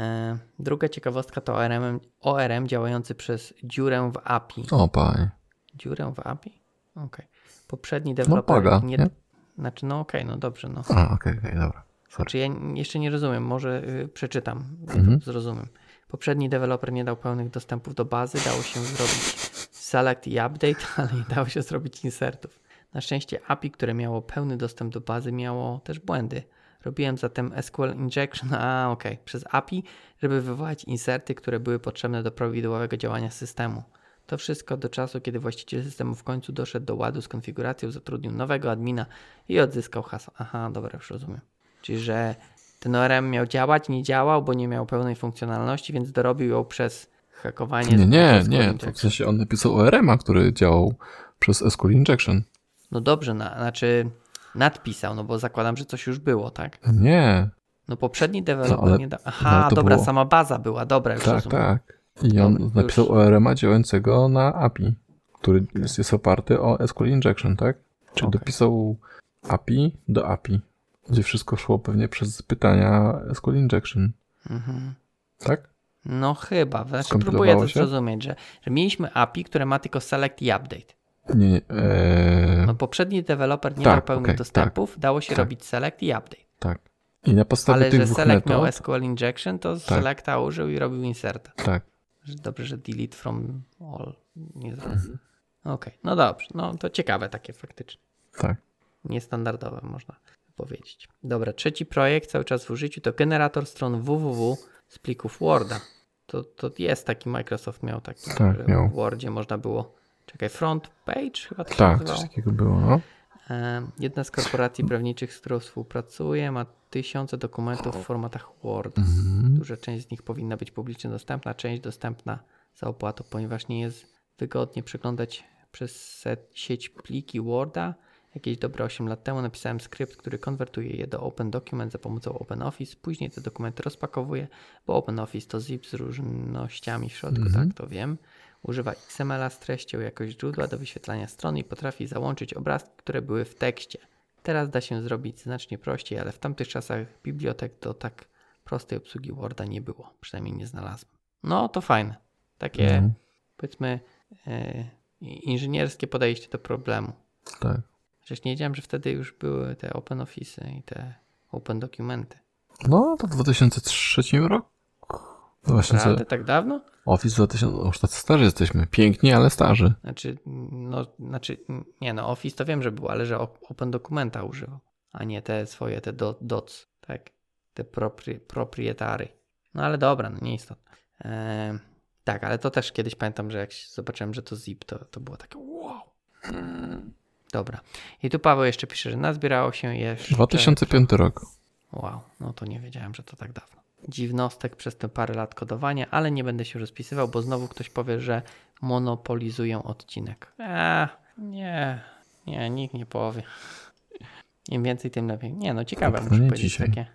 E, druga ciekawostka to O R M, O R M działający przez dziurę w A P I. O panie. Dziurę w A P I? Okej. Okay. Poprzedni deweloper... No paga, nie... nie? Znaczy, no okej, okay, no dobrze. No. A, okej, okay, okay, dobra. Sorry. Znaczy ja jeszcze nie rozumiem, może y, przeczytam, hmm. zrozumiem. Poprzedni deweloper nie dał pełnych dostępów do bazy, dało się zrobić select i update, ale nie dało się zrobić insertów. Na szczęście A P I, które miało pełny dostęp do bazy, miało też błędy. Robiłem zatem S Q L injection, a okej, okay, przez A P I, żeby wywołać inserty, które były potrzebne do prawidłowego działania systemu. To wszystko do czasu, kiedy właściciel systemu w końcu doszedł do ładu z konfiguracją, zatrudnił nowego admina i odzyskał hasło. Aha, dobra, już rozumiem. Czyli, że ten O R M miał działać, nie działał, bo nie miał pełnej funkcjonalności, więc dorobił ją przez hakowanie. Nie, nie, nie. To w sensie on napisał O R M a, który działał przez S Q L injection. No dobrze, na, znaczy nadpisał, no bo zakładam, że coś już było, tak? Nie. No poprzedni deweloper no, nie dał. Aha, dobra, było... sama baza była, dobra, już tak, rozumiem. Tak, tak. I on Dobry, napisał już. O R M a działającego na A P I, który jest, jest oparty o S Q L Injection, tak? Czyli okay. Dopisał A P I do A P I, gdzie wszystko szło pewnie przez pytania S Q L Injection. Mhm. Tak? No chyba. Znaczy, próbuję to zrozumieć, że, że mieliśmy A P I, które ma tylko select i update. Nie, nie. Ee... No poprzedni deweloper nie tak, miał pełnych okay, dostępów, tak, dało się tak. robić select i update. Tak. I na podstawie Ale tych że dwóch select metod... miał S Q L Injection, to tak. selecta użył i robił insert. Tak. Dobrze, że delete from all nie zrobił. Okej, okay, no dobrze, no to ciekawe takie faktycznie. Tak. Niestandardowe można powiedzieć. Dobra, trzeci projekt cały czas w użyciu to generator stron www z plików Worda. To, to jest taki, Microsoft miał taki, tak, że miał. W Wordzie można było, czekaj, front page chyba tak Tak, coś takiego było, no. Jedna z korporacji prawniczych, z którą współpracuję, ma tysiące dokumentów w formatach Word. Mm-hmm. Duża część z nich powinna być publicznie dostępna, część dostępna za opłatą, ponieważ nie jest wygodnie przeglądać przez sieć pliki Worda. Jakieś dobre osiem lat temu napisałem skrypt, który konwertuje je do Open Document za pomocą OpenOffice. Później te dokumenty rozpakowuje, bo OpenOffice to zip z różnościami w środku, mm-hmm. tak to wiem. Używa X M L a z treścią jako źródła do wyświetlania stron i potrafi załączyć obrazki, które były w tekście. Teraz da się zrobić znacznie prościej, ale w tamtych czasach bibliotek do tak prostej obsługi Worda nie było. Przynajmniej nie znalazłem. No to fajne. Takie mhm. powiedzmy yy, inżynierskie podejście do problemu. Tak. Przecież nie wiedziałem, że wtedy już były te Open Office'y i te Open Dokumenty. No to w dwa tysiące trzecim roku. Właśnie Prawda, tak dawno? Office dwa tysiące, już tacy starzy jesteśmy. Piękni, ale starzy. Znaczy, no, znaczy, nie no, Office to wiem, że było, ale że Open Documenta używał, a nie te swoje, te do, dots, tak? Te propri, proprietary. No ale dobra, no nieistotne. Eee, tak, ale to też kiedyś pamiętam, że jak zobaczyłem, że to zip, to, to było takie wow. Hmm. Dobra. I tu Paweł jeszcze pisze, że nazbierało się jeszcze... dwa tysiące piąty rok. Wow, no to nie wiedziałem, że to tak dawno. Dziwnostek przez te parę lat kodowania, ale nie będę się rozpisywał, bo znowu ktoś powie, że monopolizują odcinek. Eee, nie, nie, nikt nie powie. Im więcej, tym lepiej. Nie, no ciekawe, no, muszę powiedzieć dzisiaj. Takie.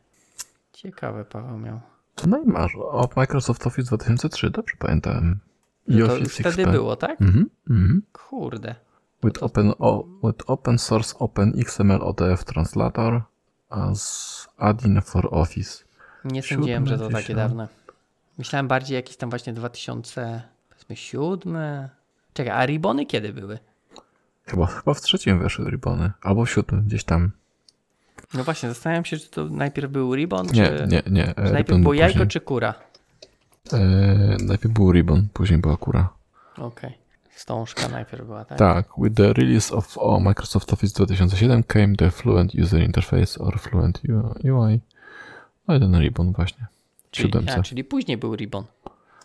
Ciekawe Paweł miał. No i masz, o Microsoft Office dwa tysiące trzy, dobrze pamiętałem. I to już wtedy było, tak? Mhm, mhm. Kurde. With, to... open, o, with open source open X M L O D F translator as add-in for Office. Nie sądziłem, że to takie dawne. Myślałem bardziej jakieś tam właśnie dwa tysiące siódmy. Czekaj, a ribony kiedy były? Chyba, chyba w trzecim weszły ribony. Albo w siódmym, gdzieś tam. No właśnie, zastanawiam się, czy to najpierw był ribon, nie, czy... Nie, nie, czy najpierw było jajko, później. Czy kura? Eee, najpierw był ribon, później była kura. Okej. Okay. Wstążka najpierw była, tak? Tak. With the release of oh, Microsoft Office dwa tysiące siedem came the Fluent User Interface or Fluent U I. No i ten Ribbon właśnie. Czyli, a, czyli później był Ribbon.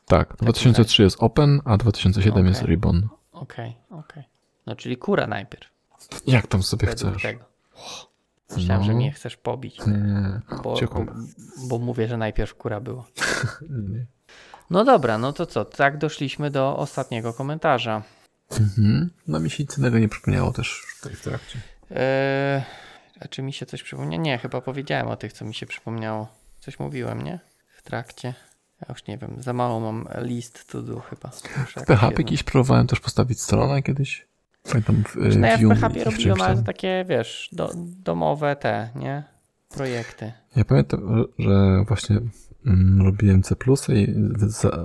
Tak, tak dwa tysiące trzy jest Open, a dwa tysiące siedem okay. jest Ribbon. Okej, okay, okej. Okay. No czyli kura najpierw. Jak tam sobie Według chcesz? Tego. Myślałem, no. że mnie chcesz pobić. Nie, nie. Bo, bo, bo mówię, że najpierw kura była. No dobra, no to co? Tak doszliśmy do ostatniego komentarza. Mhm. No mi się nic innego nie przypomniało też tutaj w trakcie. Yy... A czy mi się coś przypomnia? Nie, chyba powiedziałem o tych, co mi się przypomniało. Coś mówiłem, nie? W trakcie. Ja już nie wiem, za mało mam list to do chyba. W P H P kiedyś próbowałem też postawić stronę kiedyś. Pamiętam w, no ja w P H P robiłem ale takie, wiesz, do, domowe te, nie? Projekty. Ja pamiętam, że właśnie mm, robiłem C plus i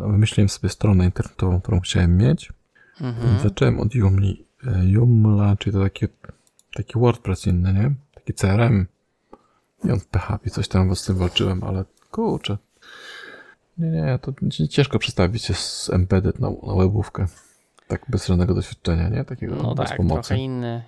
wymyśliłem sobie stronę internetową, którą chciałem mieć. Mhm. Zacząłem od Joomla, Joomla, czyli to takie, taki WordPress inny, nie? I C R M i on w P H P coś tam z tym walczyłem, ale kurczę. Nie, nie, to ciężko przestawić się z embedded na, na webówkę. Tak bez żadnego doświadczenia, nie? Takiego no bez tak, pomocy. Trochę inny,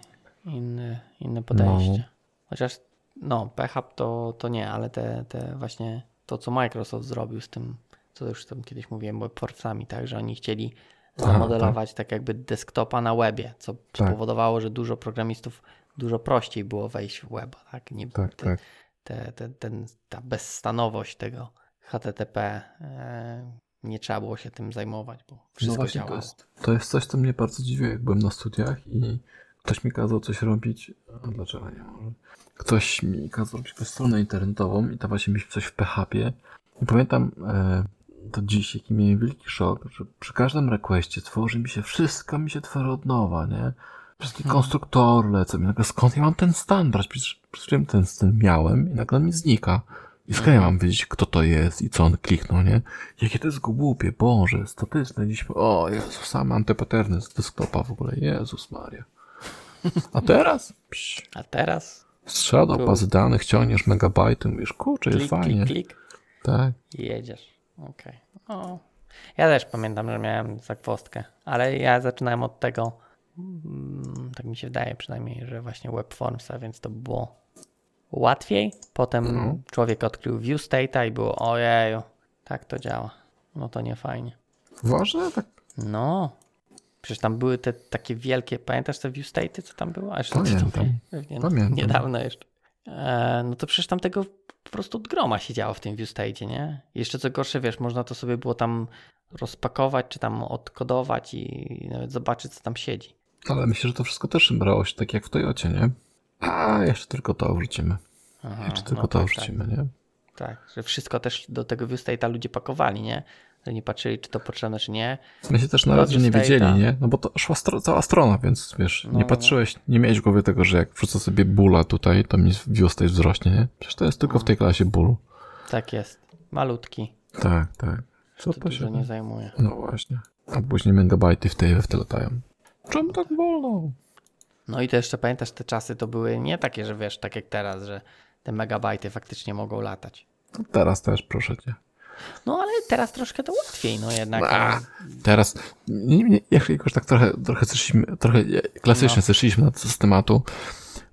inny, inne podejście. No. Chociaż no, P H P to, to nie, ale te, te właśnie to, co Microsoft zrobił z tym, co już tam kiedyś mówiłem, webforcami, tak, że oni chcieli zamodelować Aha, tak. tak jakby desktopa na webie, co tak. spowodowało, że dużo programistów dużo prościej było wejść w weba. Tak, nie, tak, te, tak. Te, te, ten, ta bezstanowość tego H T T P e, nie trzeba było się tym zajmować, bo wszystko no działało. To jest, to jest coś, co mnie bardzo dziwiło, jak byłem na studiach i ktoś mi kazał coś robić, a dlaczego nie może? Ktoś mi kazał robić jakąś stronę internetową i tam właśnie mieliśmy coś w P H P. I pamiętam e, to dziś, jaki miałem wielki szok, że przy każdym requestie tworzy mi się, wszystko mi się tworzy od nowa, nie? Wszystkie hmm. konstruktory lecą i nagle skąd ja mam ten stan brać? Przecież przy czym ten stan miałem i nagle mi znika. I skąd ja mam wiedzieć, kto to jest i co on kliknął, nie? Jakie to jest głupie, Boże, statystne. Dziś, o Jezus, sam antypaterny z desktopa w ogóle, Jezus Maria. A teraz? Psz. A teraz? Strzela do bazy danych, ciągniesz megabajty, mówisz, kurczę, klik, jest fajnie. Klik, klik. Tak. Jedziesz, okej. Okay. Ja też pamiętam, że miałem zakwostkę, ale ja zaczynałem od tego, mm, tak mi się wydaje przynajmniej, że właśnie Webformsa, więc to było łatwiej. Potem no. człowiek odkrył view state'a i było ojeju, tak to działa. No to nie fajnie. Ważne? Tak. No. Przecież tam były te takie wielkie, pamiętasz te view state'y, co tam było? Aż pamiętam. To, pewnie, pamiętam. Niedawno jeszcze. E, no to przecież tam tego po prostu od groma się działo w tym view state'ie, nie? Jeszcze co gorsze, wiesz, można to sobie było tam rozpakować, czy tam odkodować i nawet zobaczyć, co tam siedzi. Ale myślę, że to wszystko też brało się tak jak w Toyocie, nie? A, jeszcze tylko to wrzucimy. Aha, jeszcze tylko no to tak, wrzucimy, tak. nie? Tak, że wszystko też do tego view state'a ludzie pakowali, nie? Że nie patrzyli, czy to potrzebne, czy nie. My się też nawet, że nie wiedzieli, nie? No bo to szła stro- cała strona, więc wiesz, no, nie patrzyłeś, no. nie miałeś w głowie tego, że jak wrzucę sobie bóla tutaj, to mi view state wzrośnie, nie? Przecież to jest tylko no. w tej klasie bólu. Tak jest. Malutki. Tak, tak. Co to się nie zajmuje. No właśnie. A później megabajty w tej w te latają. Czemu tak wolno? No i to jeszcze pamiętasz, te czasy to były nie takie, że wiesz, tak jak teraz, że te megabajty faktycznie mogą latać. No teraz też, proszę cię. No ale teraz troszkę to łatwiej, no jednak. A, teraz, nie, nie, jakoś tak trochę, trochę, zeszliśmy, trochę klasycznie no. zeszliśmy z tematu.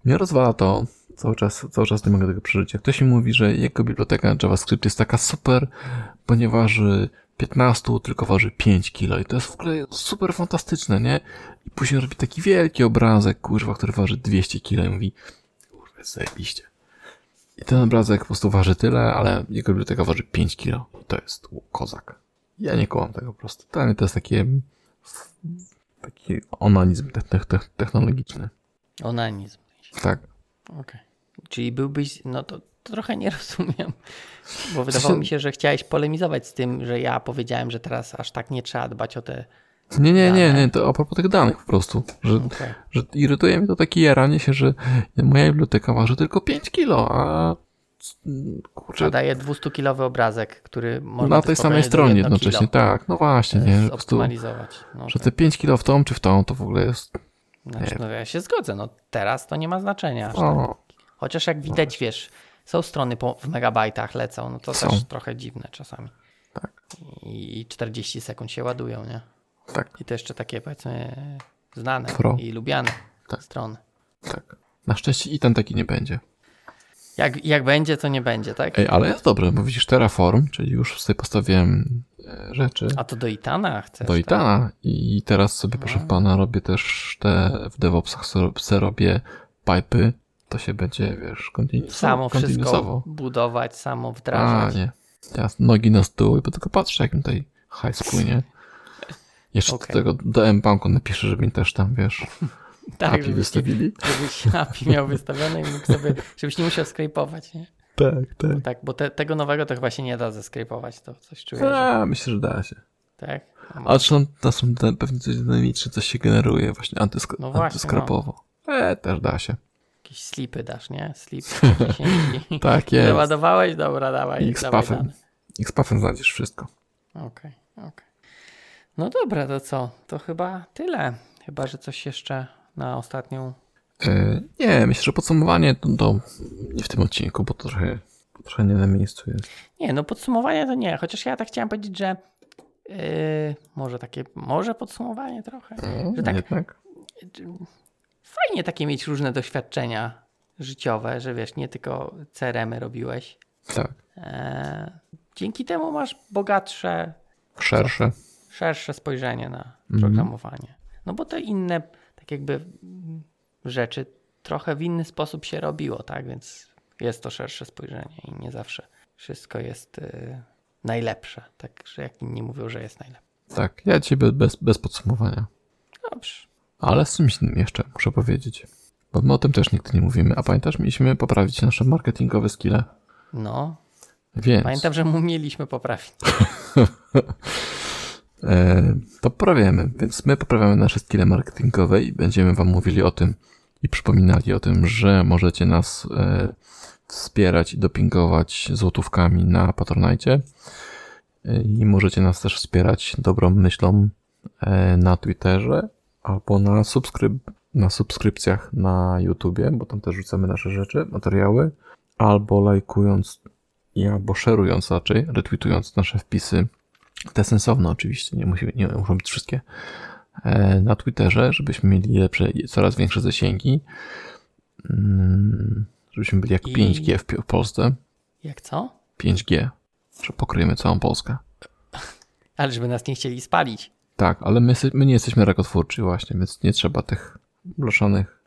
Mnie rozwala to, cały czas, cały czas nie mogę tego przeżyć. Jak ktoś mi mówi, że jego biblioteka JavaScript jest taka super, bo nie waży piętnaście, tylko waży pięć kilo i to jest w ogóle super fantastyczne, nie? I później robi taki wielki obrazek, kurwa, który waży dwieście kilo i mówi, kurwa, jest zajebiście. I ten obrazek po prostu waży tyle, ale jego biblioteka waży pięć kilo. To jest kozak. Ja nie kołam tego po prostu. To jest takie, taki onanizm technologiczny. Onanizm. Tak. Okej. Okay. Czyli byłbyś, no to trochę nie rozumiem, bo wydawało się... mi się, że chciałeś polemizować z tym, że ja powiedziałem, że teraz aż tak nie trzeba dbać o te Nie, nie, nie, nie, to a propos tych danych po prostu, że, okay. że irytuje mnie to takie jaranie się, że moja biblioteka waży tylko pięć kilo, a kurczę... A daje dwieście kilowy obrazek, który można... Na tej samej stronie jednocześnie, tak, no właśnie, nie, że, po prostu, no że te pięć kilo w tą czy w tą to w ogóle jest... Znaczy, no ja się zgodzę, no teraz to nie ma znaczenia. No. Tak. Chociaż jak widać, wiesz, są strony po, w megabajtach lecą, no to są. Też trochę dziwne czasami. Tak. I czterdzieści sekund się ładują, nie? Tak. I to jeszcze takie, powiedzmy, znane Pro. I lubiane tak. strony. Tak. Na szczęście i ten taki nie będzie. Jak, jak będzie, to nie będzie, tak? Ej, ale jest dobre, bo widzisz Terraform, czyli już sobie postawiłem rzeczy. A to do Itana chcesz? Do Itana tak? I teraz sobie, proszę no. pana, robię też te w DevOpsach, sobie robię pipy, to się będzie, wiesz, kontinuosowo. Samo wszystko budować, samo wdrażać. A, nie. Teraz nogi na stół i tylko patrzę, jak mi tutaj hajs płynie. Jeszcze okay. do tego do mBanku napiszę, żeby mi też tam, wiesz, tak, A P I żebyś, wystawili. Żebyś A P I miał wystawione i mógł sobie, żebyś nie musiał skrypować, nie? Tak, tak. Bo, tak, bo te, tego nowego to chyba się nie da zeskrypować, to coś czuję. A, że... myślę, że da się. Tak? Ale to są pewnie coś dynamiczne, coś się generuje właśnie antysk- no antyskrapowo. No. E, też da się. Jakieś slipy dasz, nie? Slipy. Tak jest. Załadowałeś? Dobra, dawaj. X-Puffem. X-Puffem znajdziesz wszystko. Okej, okay, okej. Okay. No dobra, to co? To chyba tyle. Chyba, że coś jeszcze na ostatnią... Yy, nie, myślę, że podsumowanie to, to nie w tym odcinku, bo to trochę, trochę nie na miejscu jest. Nie, no podsumowanie to nie. Chociaż ja tak chciałem powiedzieć, że Yy, może takie, może podsumowanie trochę. Mm, że tak, jednak. Fajnie takie mieć różne doświadczenia życiowe, że wiesz, nie tylko C R M-y robiłeś. Tak. Yy, dzięki temu masz bogatsze, szersze, szersze spojrzenie na mm-hmm. programowanie. No bo te inne, tak jakby rzeczy trochę w inny sposób się robiło, tak? Więc jest to szersze spojrzenie i nie zawsze wszystko jest yy, najlepsze. Także jak inni mówią, że jest najlepsze. Tak, ja ci bez, bez podsumowania. Dobrze. Ale z czymś innym jeszcze muszę powiedzieć. Bo my o tym też nigdy nie mówimy. A pamiętasz, mieliśmy poprawić nasze marketingowe skille. No. Więc... Pamiętam, że mu mieliśmy poprawić. To poprawiamy. Więc my poprawiamy nasze skille marketingowe i będziemy wam mówili o tym i przypominali o tym, że możecie nas e, wspierać i dopingować złotówkami na Patronite e, i możecie nas też wspierać dobrą myślą e, na Twitterze albo na, subskryp- na subskrypcjach na YouTubie, bo tam też rzucamy nasze rzeczy, materiały, albo lajkując i albo szerując raczej, retweetując nasze wpisy, te sensowne oczywiście, nie, musi, nie muszą być wszystkie, na Twitterze, żebyśmy mieli lepsze, coraz większe zasięgi, żebyśmy byli jak I... pięć G w, w Polsce. Jak co? pięć G, że pokryjemy całą Polskę. Ale żeby nas nie chcieli spalić. Tak, ale my, my nie jesteśmy rakotwórczy właśnie, więc nie trzeba tych blaszanych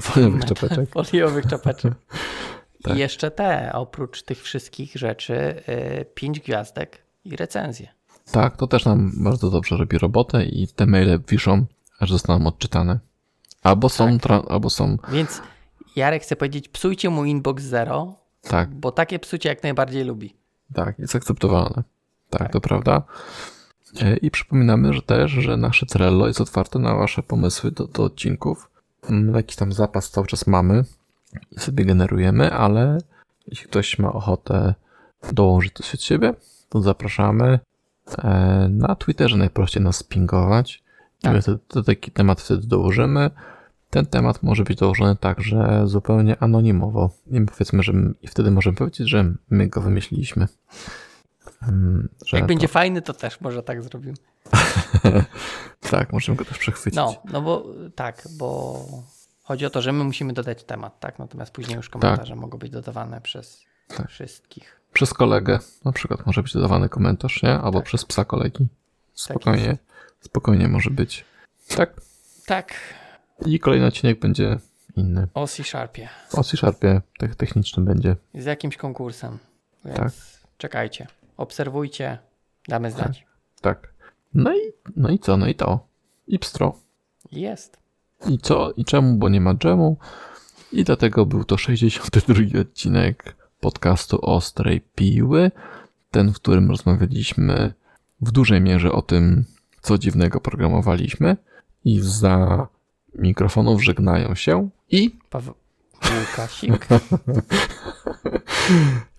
foliowych czapeczek. Foliowych czapeczek. Tak. I jeszcze te, oprócz tych wszystkich rzeczy, pięć gwiazdek i recenzje. Tak, to też nam bardzo dobrze robi robotę i te maile wiszą, aż zostaną odczytane. Albo są... Tak. Tra- albo są... Więc Jarek chce powiedzieć, psujcie mu inbox zero, tak. Bo takie psucie jak najbardziej lubi. Tak, jest akceptowalne. Tak, tak, to prawda. I przypominamy że też, że nasze Trello jest otwarte na wasze pomysły do, do odcinków. Jakiś tam zapas cały czas mamy i sobie generujemy, ale jeśli ktoś ma ochotę dołożyć coś od siebie, to zapraszamy. Na Twitterze najprościej nas pingować. Tak. My to, taki temat wtedy dołożymy. Ten temat może być dołożony także zupełnie anonimowo. I powiedzmy, że my, i wtedy możemy powiedzieć, że my go wymyśliliśmy. Że Jak to... będzie fajny, to też może tak zrobimy. Tak, możemy go też przechwycić. No, no bo tak, bo chodzi o to, że my musimy dodać temat, tak? Natomiast później już komentarze tak. mogą być dodawane przez tak. wszystkich. Przez kolegę, na przykład może być dodawany komentarz, nie? Albo tak. przez psa kolegi. Spokojnie, tak spokojnie może być. Tak? Tak. I kolejny odcinek będzie inny. O C-Sharpie. O C-Sharpie, techniczny będzie. Z jakimś konkursem. Więc tak. czekajcie, obserwujcie, damy znać. Tak. tak. No, i, no i co? No i to. I pstro. Jest. I co? I czemu? Bo nie ma dżemu. I dlatego był to sześćdziesiąty drugi odcinek podcastu Ostrej Piły, ten, w którym rozmawialiśmy w dużej mierze o tym, co dziwnego programowaliśmy i za mikrofonów żegnają się i... Paweł Łukasik.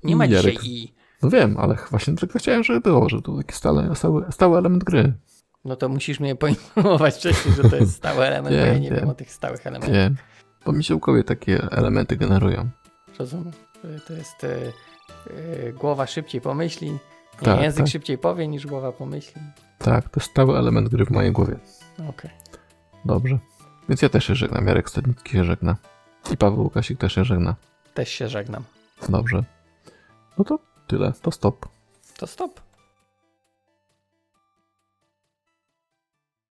Nie ma dzisiaj Jarek... i... No wiem, ale właśnie tylko chciałem, żeby było, że to taki stały, stały, stały element gry. No to musisz mnie poinformować wcześniej, że to jest stały element, wiem, bo ja nie wiem. wiem o tych stałych elementach. Wiem, bo mi się u kobiet takie elementy generują. Rozumiem. To jest y, y, głowa szybciej pomyśli, nie, tak, język tak. szybciej powie niż głowa pomyśli. Tak, to jest stały element gry w mojej głowie. Okej. Okay. Dobrze. Więc ja też się żegnam, Jarek Stadnicki się żegna. I Paweł Łukasik też się żegna. Też się żegnam. Dobrze. No to tyle, to stop. To stop.